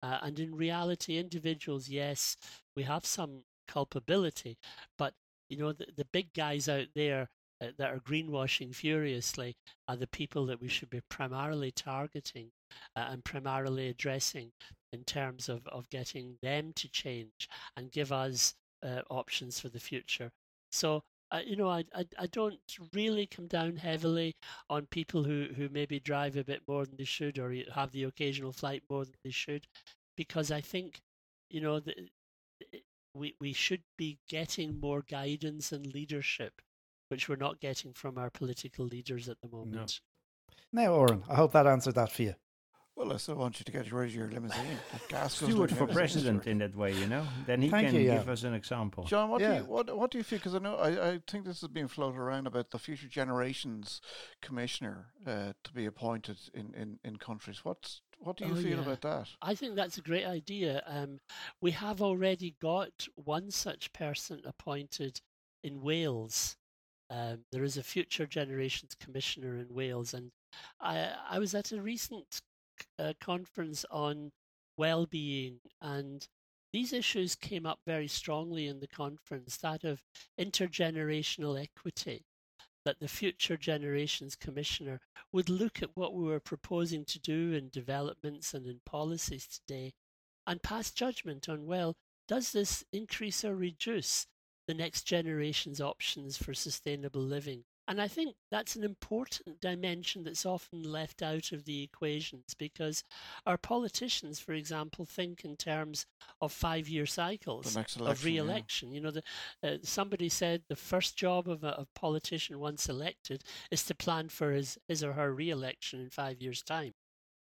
Uh, and in reality, individuals, yes, we have some culpability, but, you know, the, the big guys out there uh, that are greenwashing furiously are the people that we should be primarily targeting uh, and primarily addressing in terms of, of getting them to change and give us Uh, options for the future. So, uh, you know, I, I I don't really come down heavily on people who, who maybe drive a bit more than they should or have the occasional flight more than they should, because I think, you know, the, we we should be getting more guidance and leadership, which we're not getting from our political leaders at the moment. No. Now, Oran, I hope that answered that for you. Well, I still want you to get rid of your limousine. Stuart for president in that way, you know. Then he Thank can you, yeah. give us an example. John, what yeah. do you what, what do you feel? Because I know I, I think this has been floated around about the Future Generations Commissioner uh, to be appointed in, in, in countries. What's what do you oh, feel yeah. about that? I think that's a great idea. Um, we have already got one such person appointed in Wales. Um, there is a Future Generations Commissioner in Wales, and I I was at a recent a conference on well-being, and these issues came up very strongly in the conference, that of intergenerational equity, that the Future Generations Commissioner would look at what we were proposing to do in developments and in policies today and pass judgment on, well, does this increase or reduce the next generation's options for sustainable living? And I think that's an important dimension that's often left out of the equations, because our politicians, for example, think in terms of five-year cycles election, of re-election. Yeah. You know, the, uh, somebody said the first job of a of politician once elected is to plan for his, his or her re-election in five years' time.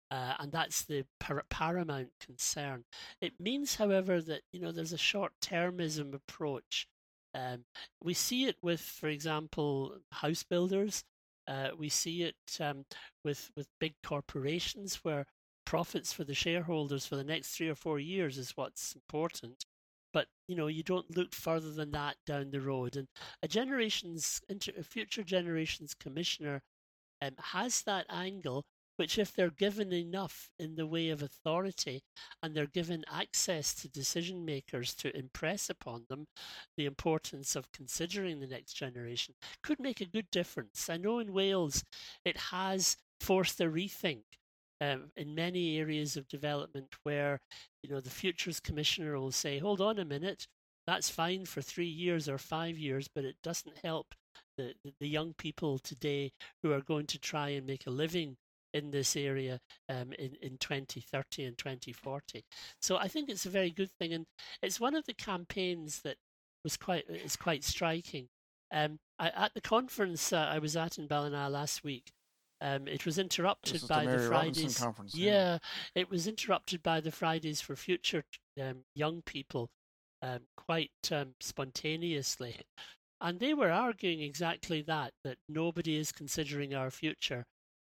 Uh, and that's the par- paramount concern. It means, however, that, you know, there's a short-termism approach. Um, we see it with, for example, house builders. Uh, we see it um, with with big corporations where profits for the shareholders for the next three or four years is what's important. But, you know, you don't look further than that down the road. And a generations, a Future Generations Commissioner um, has that angle, which if they're given enough in the way of authority and they're given access to decision makers to impress upon them the importance of considering the next generation, could make a good difference. I know in Wales it has forced a rethink um, in many areas of development where, you know, the Futures Commissioner will say, hold on a minute, that's fine for three years or five years, but it doesn't help the, the young people today who are going to try and make a living in this area um, in, in twenty thirty and twenty forty. So I think it's a very good thing. And it's one of the campaigns that was quite is quite striking. Um, I, at the conference uh, I was at in Ballina last week, um, it was interrupted by the, the Fridays. Yeah, yeah, it was interrupted by the Fridays for Future um, young people um, quite um, spontaneously. And they were arguing exactly that, that nobody is considering our future,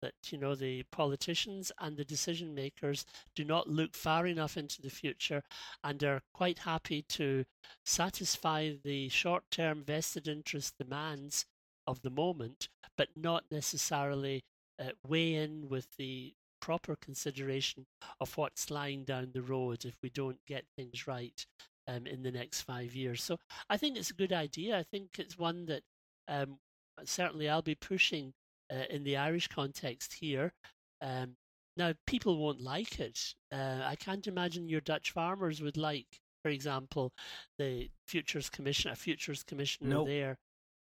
that, you know, the politicians and the decision makers do not look far enough into the future and are quite happy to satisfy the short-term vested interest demands of the moment, but not necessarily uh, weigh in with the proper consideration of what's lying down the road if we don't get things right um, in the next five years. So I think it's a good idea. I think it's one that um, certainly I'll be pushing Uh, in the Irish context here. Um, now, people won't like it. Uh, I can't imagine your Dutch farmers would like, for example, the Futures Commission, a Futures Commissioner nope. there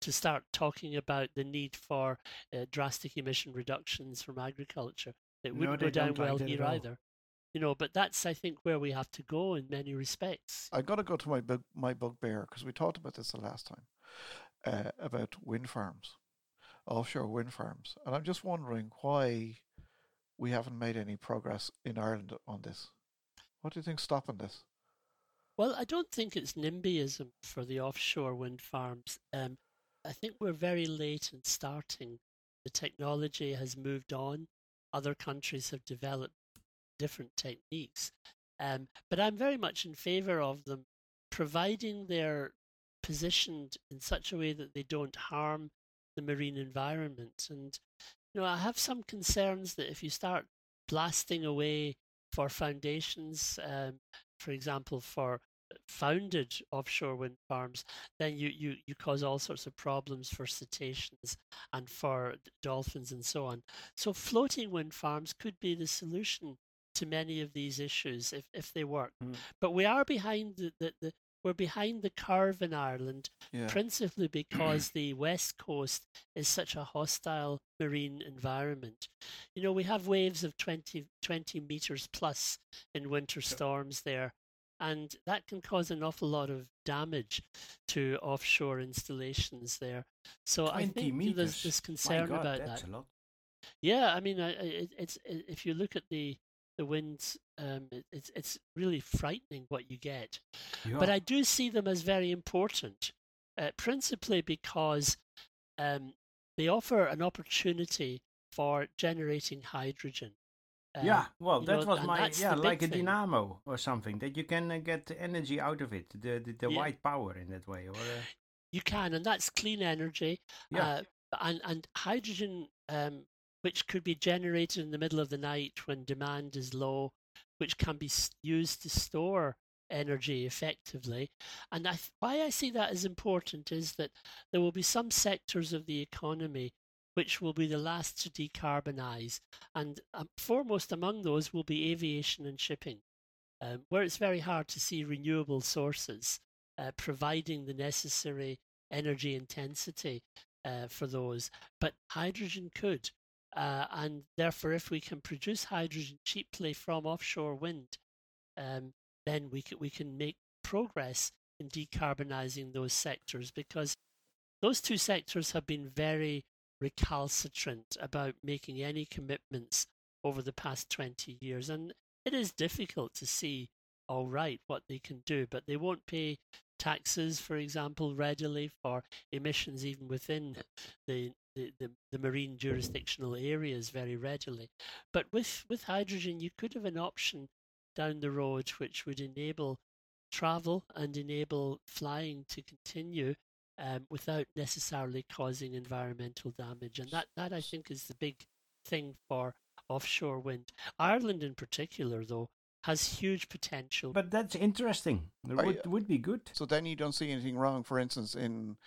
to start talking about the need for uh, drastic emission reductions from agriculture. It wouldn't no, go down well here either. You know, but that's, I think, where we have to go in many respects. I've got to go to my, bug, my bugbear, because we talked about this the last time, uh, about wind farms. Offshore wind farms, and I'm just wondering why we haven't made any progress in Ireland on this. What do you think's stopping this? Well, I don't think it's NIMBYism for the offshore wind farms. Um, I think we're very late in starting. The technology has moved on. Other countries have developed different techniques, um, but I'm very much in favour of them, providing they're positioned in such a way that they don't harm the marine environment. And, you know, I have some concerns that if you start blasting away for foundations, um, for example, for founded offshore wind farms, then you, you, you cause all sorts of problems for cetaceans and for dolphins and so on. So floating wind farms could be the solution to many of these issues if, if they work. Mm. But we are behind the, the, the We're behind the curve in Ireland, yeah. principally because the West Coast is such a hostile marine environment. You know, we have waves of twenty, twenty metres plus in winter storms there, and that can cause an awful lot of damage to offshore installations there. So I think meters. there's this concern My God, about that's that. A lot. Yeah, I mean, I, it, it's it, if you look at the the winds. Um, it's it's really frightening what you get. Yeah. But I do see them as very important, uh, principally because um, they offer an opportunity for generating hydrogen. Um, yeah, well, that know, was my, yeah, like a thing. Dynamo or something, that you can uh, get energy out of it, the the, the yeah. white power in that way. Or, uh... You can, and that's clean energy. Yeah. Uh, and, and hydrogen, um, which could be generated in the middle of the night when demand is low, which can be used to store energy effectively. And I th- why I see that as important is that there will be some sectors of the economy which will be the last to decarbonize. And um, foremost among those will be aviation and shipping, um, where it's very hard to see renewable sources uh, providing the necessary energy intensity uh, for those. But hydrogen could. Uh, and therefore, if we can produce hydrogen cheaply from offshore wind, um, then we can, we can make progress in decarbonizing those sectors, because those two sectors have been very recalcitrant about making any commitments over the past twenty years. And it is difficult to see, all right, what they can do, but they won't pay taxes, for example, readily for emissions even within the The, the, the marine jurisdictional areas very readily. But with, with hydrogen, you could have an option down the road which would enable travel and enable flying to continue um, without necessarily causing environmental damage. And that, that, I think, is the big thing for offshore wind. Ireland in particular, though, has huge potential. But that's interesting. It would, would be good. So then you don't see anything wrong, for instance, in...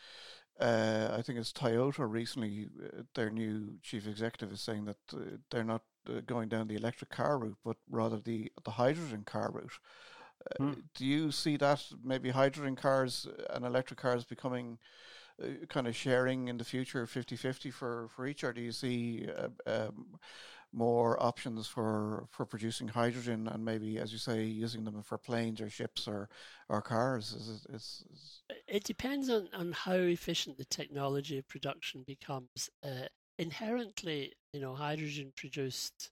Uh, I think it's Toyota recently, uh, their new chief executive is saying that uh, they're not uh, going down the electric car route, but rather the, the hydrogen car route. Uh, hmm. Do you see that maybe hydrogen cars and electric cars becoming uh, kind of sharing in the future, fifty-fifty for, for each? Or do you see uh, um, more options for, for producing hydrogen and maybe, as you say, using them for planes or ships or, or cars? Is it, is, is... it depends on, on how efficient the technology of production becomes. Uh, inherently, you know, hydrogen-produced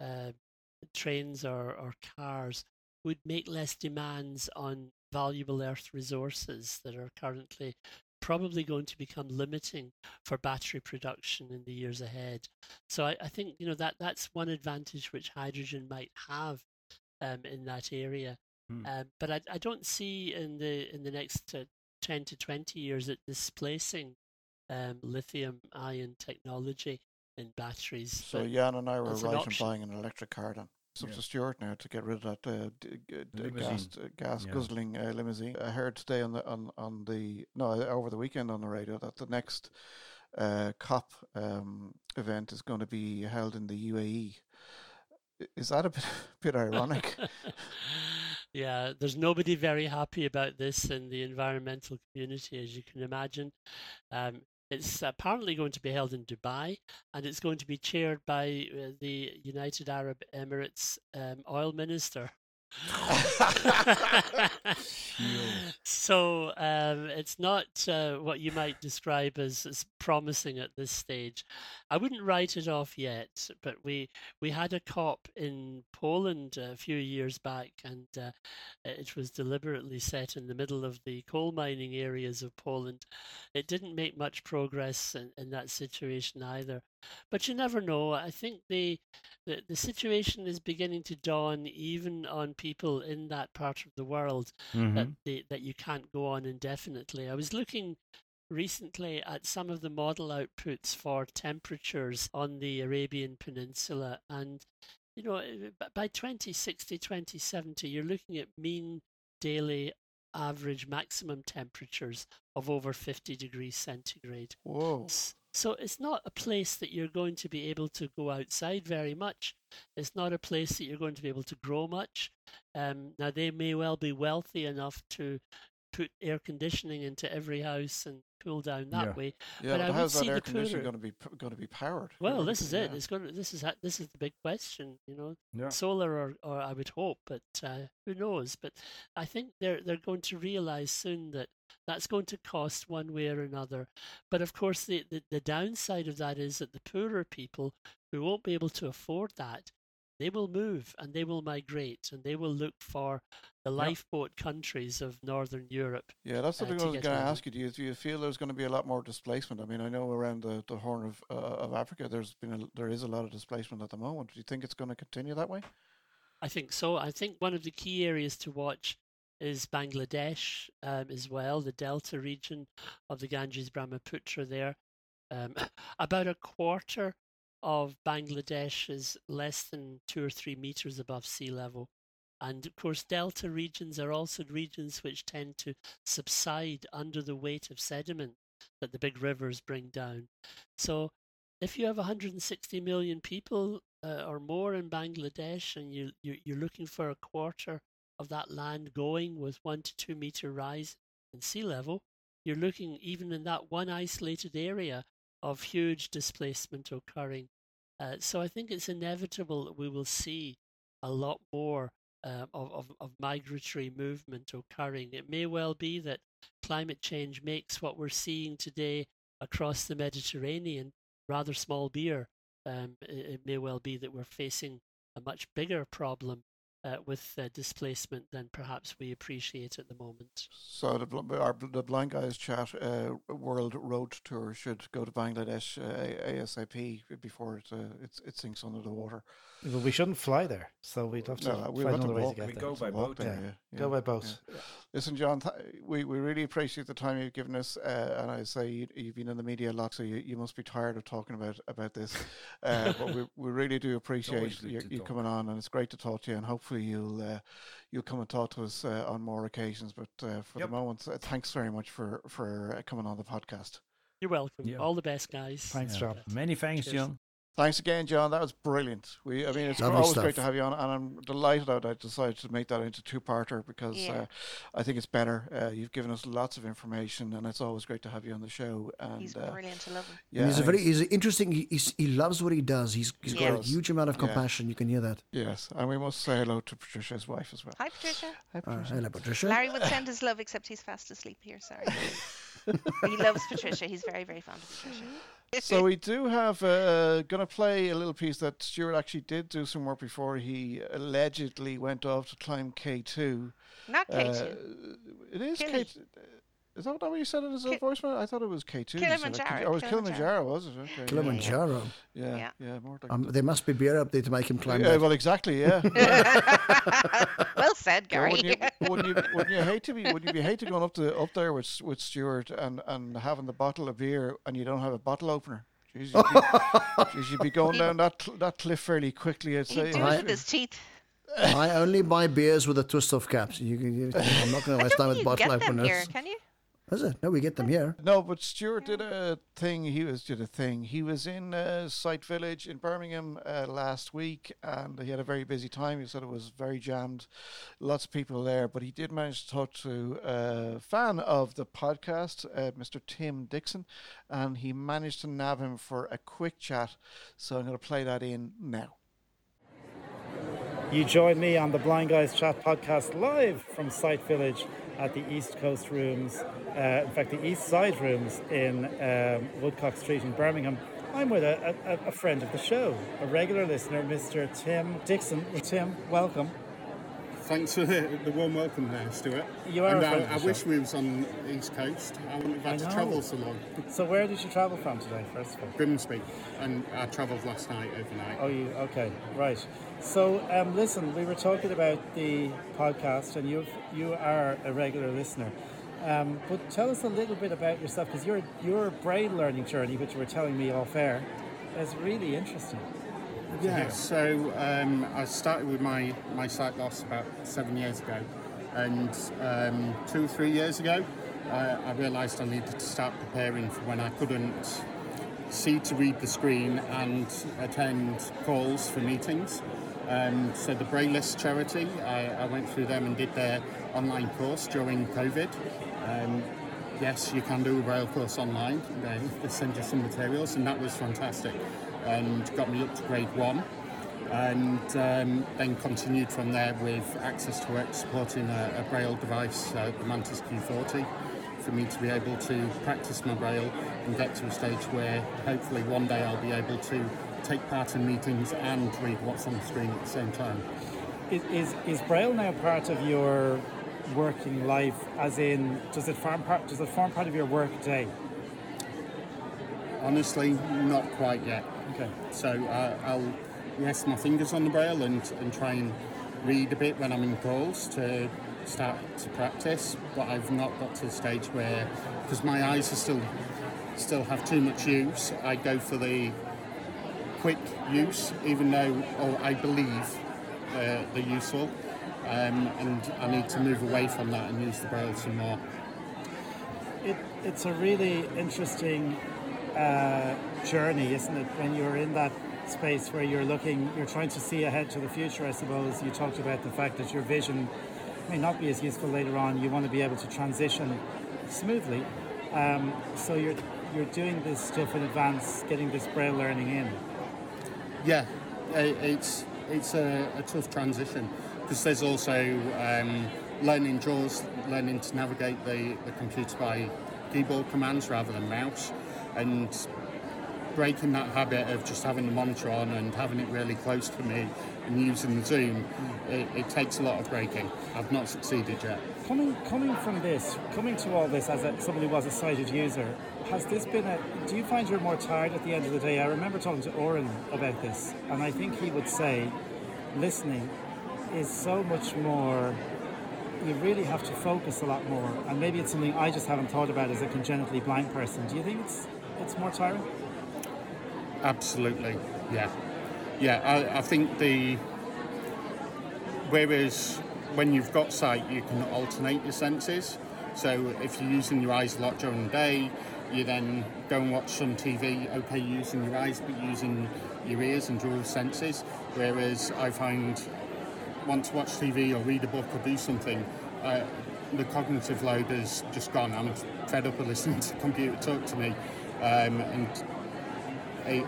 uh, trains or, or cars would make less demands on valuable earth resources that are currently probably going to become limiting for battery production in the years ahead. So I, I think, you know, that that's one advantage which hydrogen might have um, in that area. Hmm. Um, but I, I don't see in the in the next uh, ten to twenty years it displacing um, lithium ion technology in batteries. So but Jan and I were right in buying an electric car then. It's up yeah. to Stuart now to get rid of that uh, d- d- gas, uh, gas yeah. guzzling uh, limousine. I heard today on the on, on the no over the weekend on the radio that the next uh, COP um, event is going to be held in the U A E. Is that a bit bit ironic? Yeah, there's nobody very happy about this in the environmental community, as you can imagine. Um, It's apparently going to be held in Dubai, and it's going to be chaired by uh, the United Arab Emirates um, oil minister. So um, it's not uh, what you might describe as, as promising at this stage. I wouldn't write it off yet, but we we had a COP in Poland a few years back, and uh, it was deliberately set in the middle of the coal mining areas of Poland. It didn't make much progress in, in that situation either. But you never know. I think the, the the situation is beginning to dawn even on people in that part of the world mm-hmm. that they, that you can't go on indefinitely. I was looking recently at some of the model outputs for temperatures on the Arabian Peninsula, and you know, by twenty sixty, twenty seventy, you're looking at mean daily average maximum temperatures of over fifty degrees centigrade. Whoa. So it's not a place that you're going to be able to go outside very much. It's not a place that you're going to be able to grow much. Um, now, they may well be wealthy enough to put air conditioning into every house and cool down that yeah. way. Yeah, but, but I how's that see air the conditioning going to be going to be powered? Well, this is yeah. it. It's going to, this is this is the big question. You know, yeah. solar or, or I would hope, but uh, who knows? But I think they're they're going to realize soon that that's going to cost one way or another. But of course, the, the, the downside of that is that the poorer people who won't be able to afford that They will move and they will migrate and they will look for the lifeboat yep. countries of Northern Europe. Yeah, that's something uh, I was going to ask you. Do you, do you feel there's going to be a lot more displacement? I mean, I know around the, the Horn of uh, of Africa, there's been a, there is a lot of displacement at the moment. Do you think it's going to continue that way? I think so. I think one of the key areas to watch is Bangladesh um, as well, the delta region of the Ganges Brahmaputra there. Um, about a quarter of Bangladesh is less than two or three meters above sea level. And of course, delta regions are also regions which tend to subside under the weight of sediment that the big rivers bring down. So if you have one hundred sixty million people uh, or more in Bangladesh and you, you, you're looking for a quarter of that land going with one to two meter rise in sea level, you're looking even in that one isolated area of huge displacement occurring. Uh, so I think it's inevitable that we will see a lot more uh, of, of, of migratory movement occurring. It may well be that climate change makes what we're seeing today across the Mediterranean rather small beer. Um, it, it may well be that we're facing a much bigger problem Uh, with uh, displacement than perhaps we appreciate at the moment. So the, bl- our, the Blind Guys Chat uh, World Road Tour should go to Bangladesh uh, ASAP before it, uh, it it sinks under the water. But we shouldn't fly there, so we'd have to no, find another way to get we there. Go by boat. Yeah. Yeah. Yeah. Go by boat. Yeah. Yeah. Listen, John, th- we, we really appreciate the time you've given us. Uh, and I say you, you've been in the media a lot, so you, you must be tired of talking about, about this. Uh, but we, we really do appreciate you, you coming on, and it's great to talk to you, and hopefully You'll uh, you'll come and talk to us uh, on more occasions, but uh, for yep. the moment, uh, thanks very much for for uh, coming on the podcast. You're welcome. Yep. All the best, guys. Thanks, yeah. John. Many thanks, Cheers. John. Thanks again, John. That was brilliant. We, I mean, it's Lovely always stuff. Great to have you on, and I'm delighted that I decided to make that into two-parter because yeah. uh, I think it's better. Uh, you've given us lots of information, and it's always great to have you on the show. And, he's uh, brilliant. I love him. Yeah, he's a very, he's interesting. He he's, he loves what he does. He's he's yeah. got a huge amount of compassion. Yeah. You can hear that. Yes, and we must say hello to Patricia's wife as well. Hi, Patricia. Hi, Patricia. Uh, hello, Patricia. Larry would send his love, except he's fast asleep here. Sorry. He loves Patricia. He's very, very fond of Patricia. So we do have uh, going to play a little piece that Stuart actually did do some work before he allegedly went off to climb K two. Not K two. Uh, it is Kili. K two. Is that what you said in his Ki- voicemail? I thought it was K two. Kilimanjaro. Oh, it was Kilimanjaro, was it? Okay, Kilimanjaro. Yeah, yeah. yeah. yeah more like um, there must be beer up there to make him climb yeah, that. Well, exactly, yeah. Well said, Gary. Yeah, wouldn't, you, wouldn't, you, wouldn't you hate to be? Wouldn't you be hate to going up to up there with with Stuart and, and having the bottle of beer and you don't have a bottle opener? Jeez, you'd be, you'd be going down that that cliff fairly quickly. I'd say. He'd do it with his teeth. I only buy beers with a twist-off cap. So you, you, I'm not going to waste time with bottle openers. Can you get them here? Can you? Is it? No, we get them here. No, but Stuart did a thing. He was did a thing. He was in uh, Sight Village in Birmingham uh, last week, and he had a very busy time. He said it was very jammed, lots of people there. But he did manage to talk to a fan of the podcast, uh, Mister Tim Dixon, and he managed to nab him for a quick chat. So I'm going to play that in now. You join me on the Blind Guys Chat podcast live from Sight Village at the East Coast Rooms, uh, in fact the East Side Rooms in um, Woodcock Street in Birmingham. I'm with a, a, a friend of the show, a regular listener, Mister Tim Dixon. Tim, welcome. Thanks for the, the warm welcome there, Stuart. You are and a friend I, of the I show. wish we was on the East Coast. I wouldn't have had to travel so long. So where did you travel from today, first of all? Grimsby, and I travelled last night overnight. Oh, you okay, right. So, um, listen, we were talking about the podcast, and you you are a regular listener. Um, but tell us a little bit about yourself, because your your Braille learning journey, which you were telling me off air, is really interesting. Yeah, so um, I started with my, my sight loss about seven years ago, and um, two or three years ago, uh, I realised I needed to start preparing for when I couldn't see to read the screen and attend calls for meetings. Um, so the Braillist charity, I, I went through them and did their online course during COVID. Um, yes, you can do a Braille course online. They, they send you some materials, and that was fantastic. And got me up to grade one, and um, then continued from there with Access to Work supporting a, a Braille device, uh, the Mantis Q forty, for me to be able to practice my Braille and get to a stage where hopefully one day I'll be able to take part in meetings and read what's on the screen at the same time. Is, is, is Braille now part of your working life, as in, does it form part, does it form part of your work day? Honestly, not quite yet. Okay. So uh, I'll rest my fingers on the Braille and, and try and read a bit when I'm in calls to start to practice, but I've not got to the stage where, because my eyes are still still have too much use, I go for the quick use, even though oh, I believe uh, they're useful, um, and I need to move away from that and use the Braille some more. It, it's a really interesting uh, journey, isn't it, when you're in that space where you're looking, you're trying to see ahead to the future, I suppose. You talked about the fact that your vision may not be as useful later on. You want to be able to transition smoothly. Um, so you're you're doing this stuff in advance, getting this Braille learning in. Yeah, it's it's a, a tough transition, because there's also um, learning JAWS, learning to navigate the, the computer by keyboard commands rather than mouse, and breaking that habit of just having the monitor on and having it really close to me and using the Zoom, it, it takes a lot of breaking. I've not succeeded yet. Coming coming from this, coming to all this as a, somebody who was a sighted user, has this been a, do you find you're more tired at the end of the day? I remember talking to Oran about this, and I think he would say listening is so much more, you really have to focus a lot more, and maybe it's something I just haven't thought about as a congenitally blind person. Do you think it's it's more tiring? Absolutely, yeah. Yeah, I, I think the... Whereas when you've got sight, you can alternate your senses. So if you're using your eyes a lot during the day, you then go and watch some T V, okay, using your eyes, but using your ears and dual senses. Whereas I find, want to watch T V or read a book or do something, uh, the cognitive load is just gone. I'm fed up of listening to the computer talk to me, um, and... It,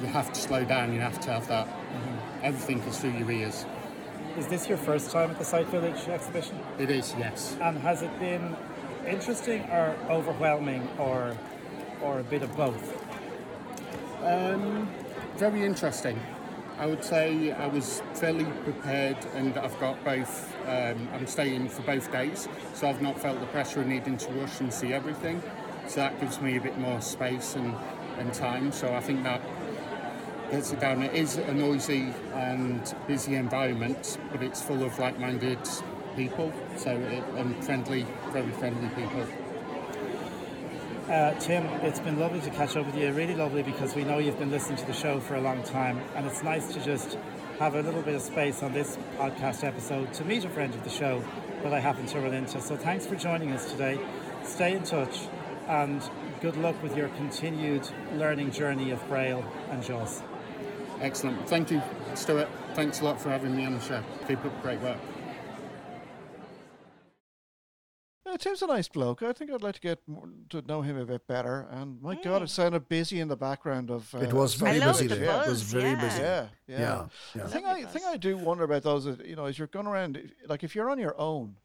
you have to slow down, you have to have that. Mm-hmm. Everything is through your ears. Is this your first time at the Sight Village exhibition? It is, yes. And has it been interesting or overwhelming or or a bit of both? Um, very interesting. I would say I was fairly prepared, and I've got both, um, I'm staying for both days, so I've not felt the pressure of needing to rush and see everything. So that gives me a bit more space and and time, so I think that gets it down. It is a noisy and busy environment, but it's full of like-minded people, so it, and friendly, very friendly people. Uh, Tim, it's been lovely to catch up with you, really lovely, because we know you've been listening to the show for a long time, and it's nice to just have a little bit of space on this podcast episode to meet a friend of the show that I happen to run into. So thanks for joining us today. Stay in touch, and good luck with your continued learning journey of Braille and JAWS. Excellent. Thank you, Stuart. Thanks a lot for having me on the show. Keep up great work. Uh, Tim's a nice bloke. I think I'd like to get more, to know him a bit better. And my mm. God, it sounded busy in the background of. Uh, it was very busy. It yeah. was very yeah. busy. Yeah, yeah. yeah, yeah. The thing I thing I do wonder about those, is, you know, is you're going around, like if you're on your own,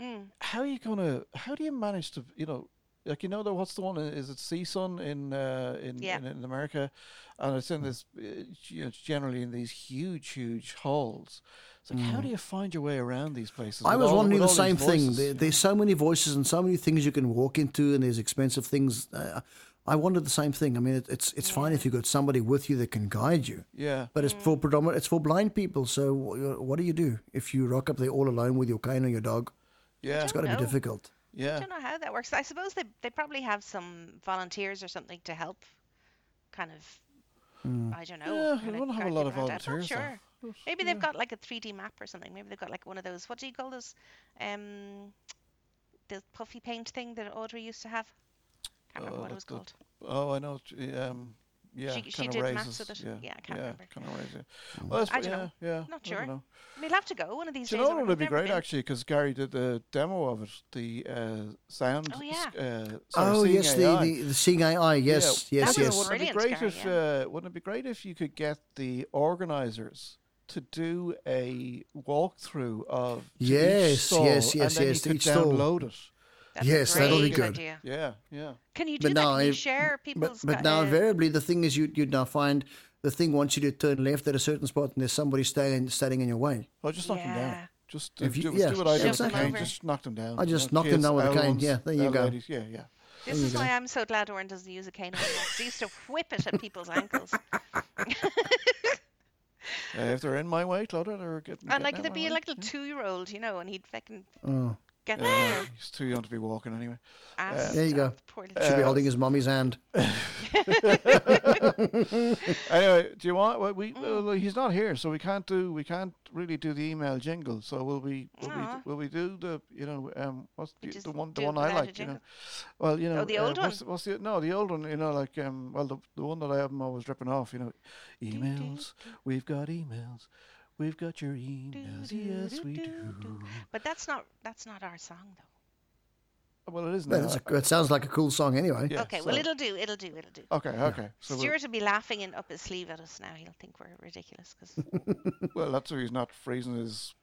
mm. how are you gonna? How do you manage to, you know? Like, you know, the, what's the one? Is it CSUN in uh, in, yeah. in in America? And it's in this, you know, it's generally in these huge, huge halls. It's like, mm. how do you find your way around these places? I was all, wondering the same thing. There, there's so many voices and so many things you can walk into, and there's expensive things. Uh, I wondered the same thing. I mean, it, it's it's yeah. fine if you've got somebody with you that can guide you. Yeah. But it's mm. for predominant. It's for blind people. So w- what do you do if you rock up there all alone with your cane or your dog? Yeah, it's got to be difficult. Yeah. I don't know how that works. I suppose they they probably have some volunteers or something to help, kind of, mm. I don't know. Yeah, they don't have a lot of volunteers. Sure. Maybe yeah. they've got like a three D map or something. Maybe they've got like one of those, what do you call those, um, the puffy paint thing that Audrey used to have? I can't oh, remember what it was the, called. Oh, I know. Um, yeah, she, she did maths with it. Yeah, yeah I can't yeah, remember. Kind of raises. Well, I don't yeah, know. Yeah, not sure. Know. We'll have to go one of these do days. You know, it would be great been. actually, because Gary did the demo of it, the uh, sound. Oh yeah. Uh, oh yes, the, the the seeing A I. Yes, yeah. yes, that yes. Wouldn't it be great Gary, if yeah. uh, wouldn't it be great if you could get the organisers to do a walkthrough of yes, each stall, yes, yes, and then yes, you could download stall. it. That's yes, that'll be good. Idea. Yeah, yeah. Can you do but that? Now, can you share people's... But, but now, invariably, the thing is you, you'd now find the thing wants you to turn left at a certain spot and there's somebody standing standing in your way. I just knock yeah. them down. Just, uh, you, do, yeah. do what I do with the cane. Just knock them down. I just knock them down with a cane. Yeah, there you go. Ladies. Yeah, yeah. This is go. why I'm so glad Oran doesn't use a cane anymore. He used to whip it at people's ankles. Uh, if they're in my way, Claudia, they're getting. And like there'd be a like, little two-year-old, you know, and he'd fucking oh. get yeah, there. Yeah, he's too young to be walking anyway. Uh, there you go. The Should uh, be holding his mummy's hand. Anyway, do you want? Well, we mm. uh, he's not here, so we can't do. We can't really do the email jingle. So will we? Will, we, will we do the? You know, um, what's the, the one? The one I like. You know, well, you know, oh, the old uh, one. What's, what's the, no, the old one. You know, like um, well, the the one that I am always ripping off. You know, emails. We've got emails. We've got your emails. Yes, we do. But that's not that's not our song though. Well, it isn't. No, a, it sounds like a cool song anyway. Yeah, okay, so. well, it'll do. It'll do. It'll do. Okay, okay. So Stuart we'll will be laughing in up his sleeve at us now. He'll think we're ridiculous. Cause well, that's why he's not freezing his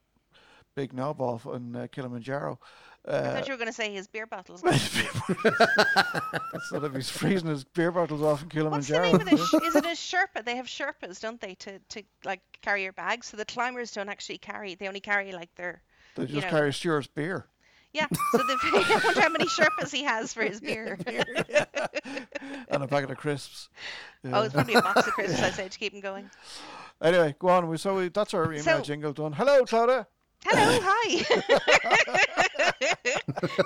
big knob off on uh, Kilimanjaro. Uh, I thought you were going to say his beer bottles. That's not if he's freezing his beer bottles off in Kilimanjaro. What's the name of the sh- is it a Sherpa? They have Sherpas, don't they, to, to like carry your bags? So the climbers don't actually carry. They only carry like their... They just you know, carry Stuart's beer. Yeah, so I wonder how many Sherpas he has for his beer. Yeah, beer yeah. And a packet of crisps. Yeah. Oh, it's probably a box of crisps, yeah. I say, to keep him going. Anyway, go on. So we, that's our email so, jingle done. Hello, Claudia. Hello, hi.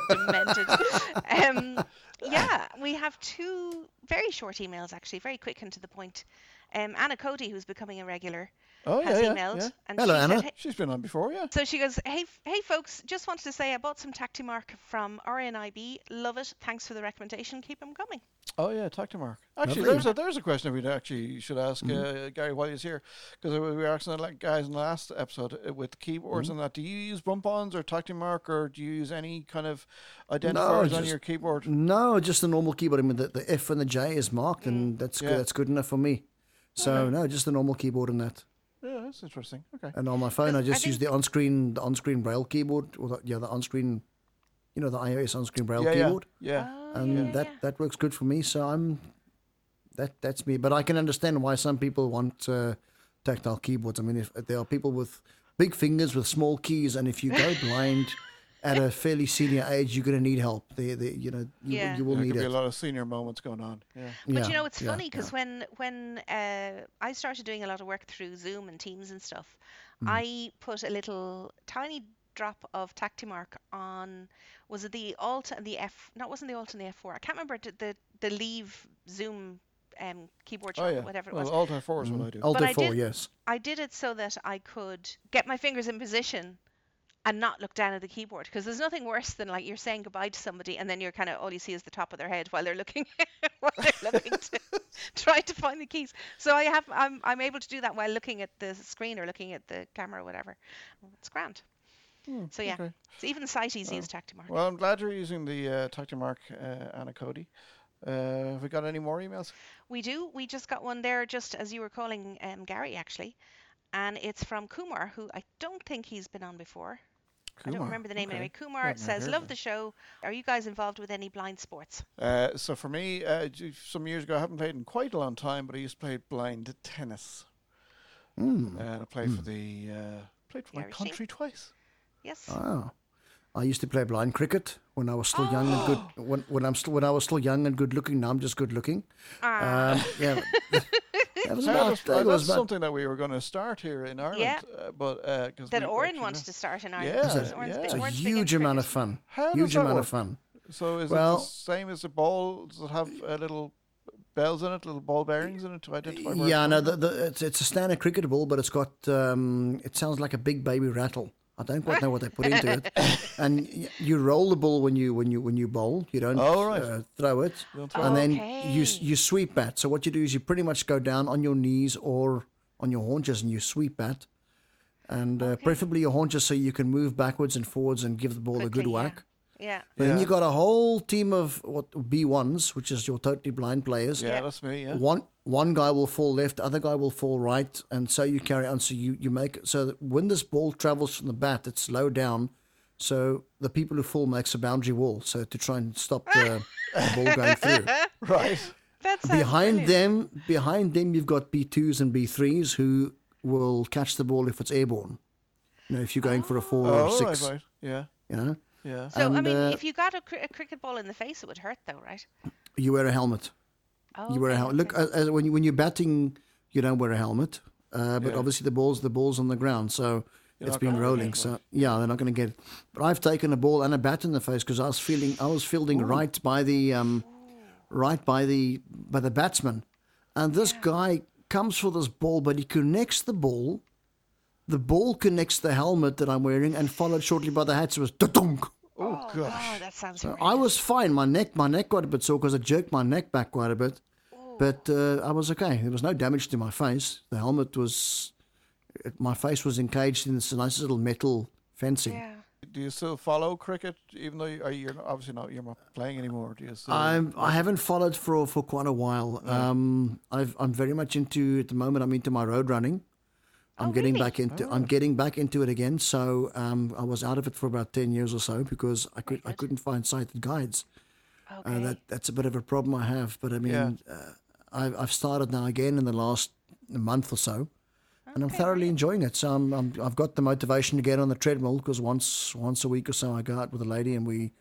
Demented. Um, yeah, we have two very short emails, actually, very quick and to the point. Um, Anna Cody, who's becoming a regular, Oh, has yeah, emailed. Yeah. And Hello, she Anna. Said, hey. She's been on before, yeah. So she goes, hey, hey, folks, just wanted to say I bought some TactiMark from R N I B. Love it. Thanks for the recommendation. Keep them coming. Oh, yeah, TactiMark. Actually, there's a, there's a question we actually should ask mm-hmm. uh, Gary while he's here, because we were asking the guys in the last episode uh, with keyboards mm-hmm. and that. Do you use bump-ons or TactiMark, or do you use any kind of identifiers no, just, on your keyboard? No, just the normal keyboard. I mean, the, the F and the J is marked, mm-hmm. and that's yeah. good. That's good enough for me. So, okay. no, just the normal keyboard and that. Yeah, that's interesting. Okay. And on my phone, I just I use the on-screen, the on-screen Braille keyboard, or the, yeah, the on-screen, you know, the iOS on-screen Braille yeah, keyboard. Yeah, yeah. And oh, yeah, that, yeah. that works good for me. So I'm, that that's me. But I can understand why some people want uh, tactile keyboards. I mean, if, if there are people with big fingers with small keys, and if you go blind at a fairly senior age, you're going to need help. They, they, you know, you, yeah. you will there need it. There could be a lot of senior moments going on. Yeah. But yeah, you know, it's yeah, funny because yeah. when when uh, I started doing a lot of work through Zoom and Teams and stuff, mm. I put a little tiny drop of TactiMark on. Was it the Alt and the F? No, it wasn't the Alt and the F four. I can't remember the the, the leave Zoom um, keyboard oh, yeah. whatever it well, was. Alt F four is mm. what I do. Alt F four, yes. I did it so that I could get my fingers in position and not look down at the keyboard, because there's nothing worse than like you're saying goodbye to somebody and then you're kind of all you see is the top of their head while they're looking while they're looking to try to find the keys. So I have I'm I'm able to do that while looking at the screen or looking at the camera or whatever. It's grand. Hmm, so yeah, okay. So even sighties oh. use TactiMark. Well, I'm glad you're using the uh, TactiMark, uh, Anna Cody. Uh, have we got any more emails? We do. We just got one there just as you were calling um, Gary actually, and it's from Kumar, who I don't think he's been on before. Kumar. I don't remember the name okay. anyway. Kumar right, says, love that. The show. Are you guys involved with any blind sports? Uh, so for me, uh, some years ago, I haven't played in quite a long time, but I used to play blind tennis. Mm. Uh, and I played mm. for the uh, played for the my country team. Twice. Yes. Wow. I used to play blind cricket when I was still oh. young and good. When when I'm still when I was still young and good looking. Now I'm just good looking. Ah. Um, yeah. That was, about, was, that was something that we were going to start here in Ireland. Yeah. Uh, but, uh, that Oran wants to start in Ireland. Yeah, it's yeah. Big, a huge amount of fun. How huge amount work? Of fun. So is well, it the same as the balls that have uh, little bells in it, little ball bearings in it to identify? Yeah, no, the, the, it's, it's a standard cricket ball, but it's got, um, it sounds like a big baby rattle. I don't quite know what they put into it. And y- you roll the ball when you when you when you bowl. You don't oh, right. uh, throw it, don't throw and it. Okay. Then you you sweep bat. So what you do is you pretty much go down on your knees or on your haunches and you sweep bat, and uh, okay. preferably your haunches so you can move backwards and forwards and give the ball quickly, a good whack. Yeah. yeah. But yeah. Then you got a whole team of what B ones, which is your totally blind players. Yeah, yeah. that's me. Yeah. One one guy will fall left, other guy will fall right, and so you carry on. So you you make so that when this ball travels from the bat, it's low down. So the people who fall makes a boundary wall, so to try and stop the, the ball going through. Right. that sounds behind brilliant. them, behind them, you've got B twos and B threes who will catch the ball if it's airborne. You know, if you're going oh. for a four oh, or six, right, right. yeah, you know. Yeah. So, and, I mean, uh, if you got a, cr- a cricket ball in the face, it would hurt, though, right? You wear a helmet. Oh, you wear a helmet. Look, as, as when you when you're batting, you don't wear a helmet. Uh, but yeah. obviously, the ball's the ball's on the ground, so you're it's been rolling. So yeah, they're not going to get it. But I've taken a ball and a bat in the face because I was feeling I was fielding Ooh. right by the um, right by the by the batsman, and this yeah. guy comes for this ball, but he connects the ball. The ball connects the helmet that I'm wearing and followed shortly by the hat. So it was da-dunk. Oh, oh, gosh. Oh, that sounds so I was fine. My neck my neck got a bit sore because I jerked my neck back quite a bit. Ooh. But uh, I was okay. There was no damage to my face. The helmet was... It, my face was encaged in this nice little metal fencing. Yeah. Do you still follow cricket, even though you, you're obviously not you're not playing anymore? Do you still... I'm, I haven't followed for, for quite a while. Yeah. Um, I've, I'm very much into... At the moment, I'm into my road running. I'm oh, getting really? back into. Oh. I'm getting back into it again. So um, I was out of it for about ten years or so because I could I couldn't find sighted guides. Okay. Uh, that that's a bit of a problem I have. But I mean, yeah. uh, I've I've started now again in the last month or so, and okay. I'm thoroughly enjoying it. So I'm, I'm I've got the motivation to get on the treadmill because once once a week or so I go out with a lady and we,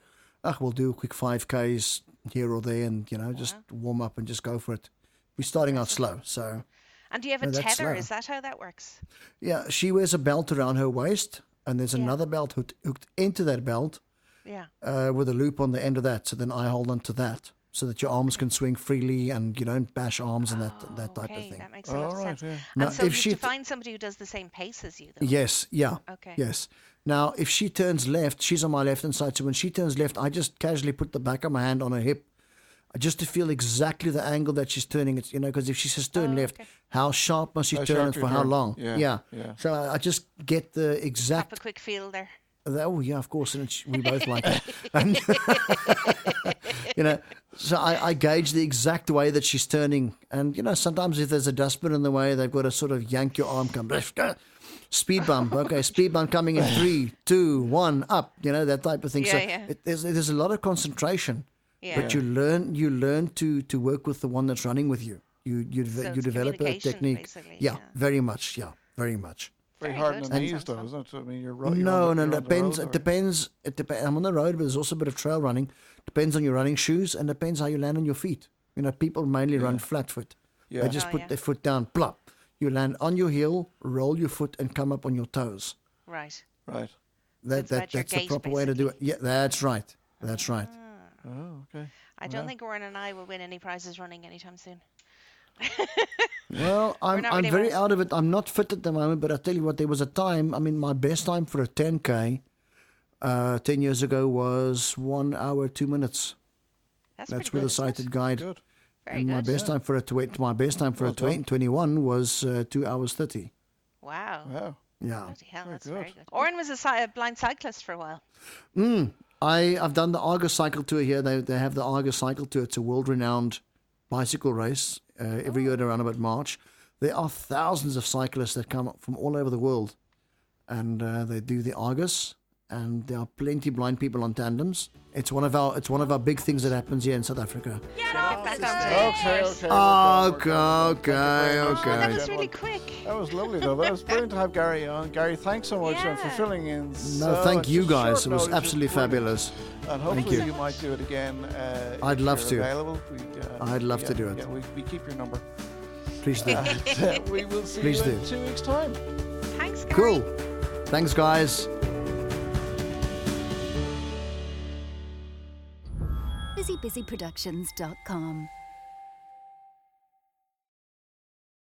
ah, we'll do a quick five Ks here or there and you know just yeah. warm up and just go for it. We're starting out slow, so. And do you have a no, tether? Is that how that works? Yeah, she wears a belt around her waist, and there's yeah. another belt hooked, hooked into that belt yeah. uh, with a loop on the end of that. So then I hold on to that so that your arms can swing freely and you don't bash arms and that oh, that type okay. of thing. That makes a lot oh, of right, sense. Yeah. And now, so if you she have to find somebody who does the same pace as you, though. Yes, yeah. Okay. Yes. Now, if she turns left, she's on my left-hand side. So when she turns left, I just casually put the back of my hand on her hip just to feel exactly the angle that she's turning. It's, you know, because if she says turn oh, left, okay. how sharp must she how turn and for turn. how long? Yeah, yeah. yeah. So I, I just get the exact... Have a quick feel there. The, oh, yeah, of course. And we both like it. And you know, so I, I gauge the exact way that she's turning. And, you know, sometimes if there's a dustbin in the way, they've got to sort of yank your arm. Come left, speed bump. Okay, speed bump coming in three, two, one, up. You know, that type of thing. Yeah, so yeah. It, there's, there's a lot of concentration. Yeah. But you learn you learn to, to work with the one that's running with you. You you, so you develop a technique. Yeah, yeah, very much. Yeah, very much. Very, very hard on the knees, though, isn't it? I mean, you're running. No, no, no. Depends. It depends. It depends. I'm on the road, but there's also a bit of trail running. Depends on your running shoes, and depends how you land on your feet. You know, people mainly yeah. run flat foot. Yeah. They just oh, put yeah. their foot down. Plop. You land on your heel, roll your foot, and come up on your toes. Right. Right. That, so that that's the proper basically. way to do it. Yeah, that's right. That's right. Mm. Oh, okay. I don't yeah. think Oran and I will win any prizes running anytime soon. Well, I'm I'm really very out of it. I'm not fit at the moment, but I tell you what, there was a time, I mean, my best time for a ten K uh, ten years ago was one hour, two minutes. That's, That's with good. a sighted guide. Good. Very and good. My best yeah. time for a tw- my best time for well a tw- twenty-one was uh, two hours thirty. Wow. Wow. Yeah. Bloody hell, very that's good. very good. Oran was a, cy- a blind cyclist for a while. Mm. I, I've done the Argus Cycle Tour here. They they have the Argus Cycle Tour. It's a world-renowned bicycle race uh, every year around about March. There are thousands of cyclists that come from all over the world, and uh, they do the Argus. And there are plenty of blind people on tandems. It's one of our it's one of our big things that happens here in South Africa. Get off the stairs. Okay, okay. Oh, okay, okay, okay. Oh, that was really quick. That was lovely, though. That was brilliant to have Gary on. Gary, thanks so much yeah. for filling in. So no, thank you guys. It was absolutely fabulous. And hopefully you. you might do it again. Uh, I'd love to. Available. We, uh, I'd love yeah, to do it. Yeah, we, we keep your number. Please do. Uh, we will see Please you do. in two weeks' time. Thanks, Gary. Cool. Thanks, guys. busy busy productions dot com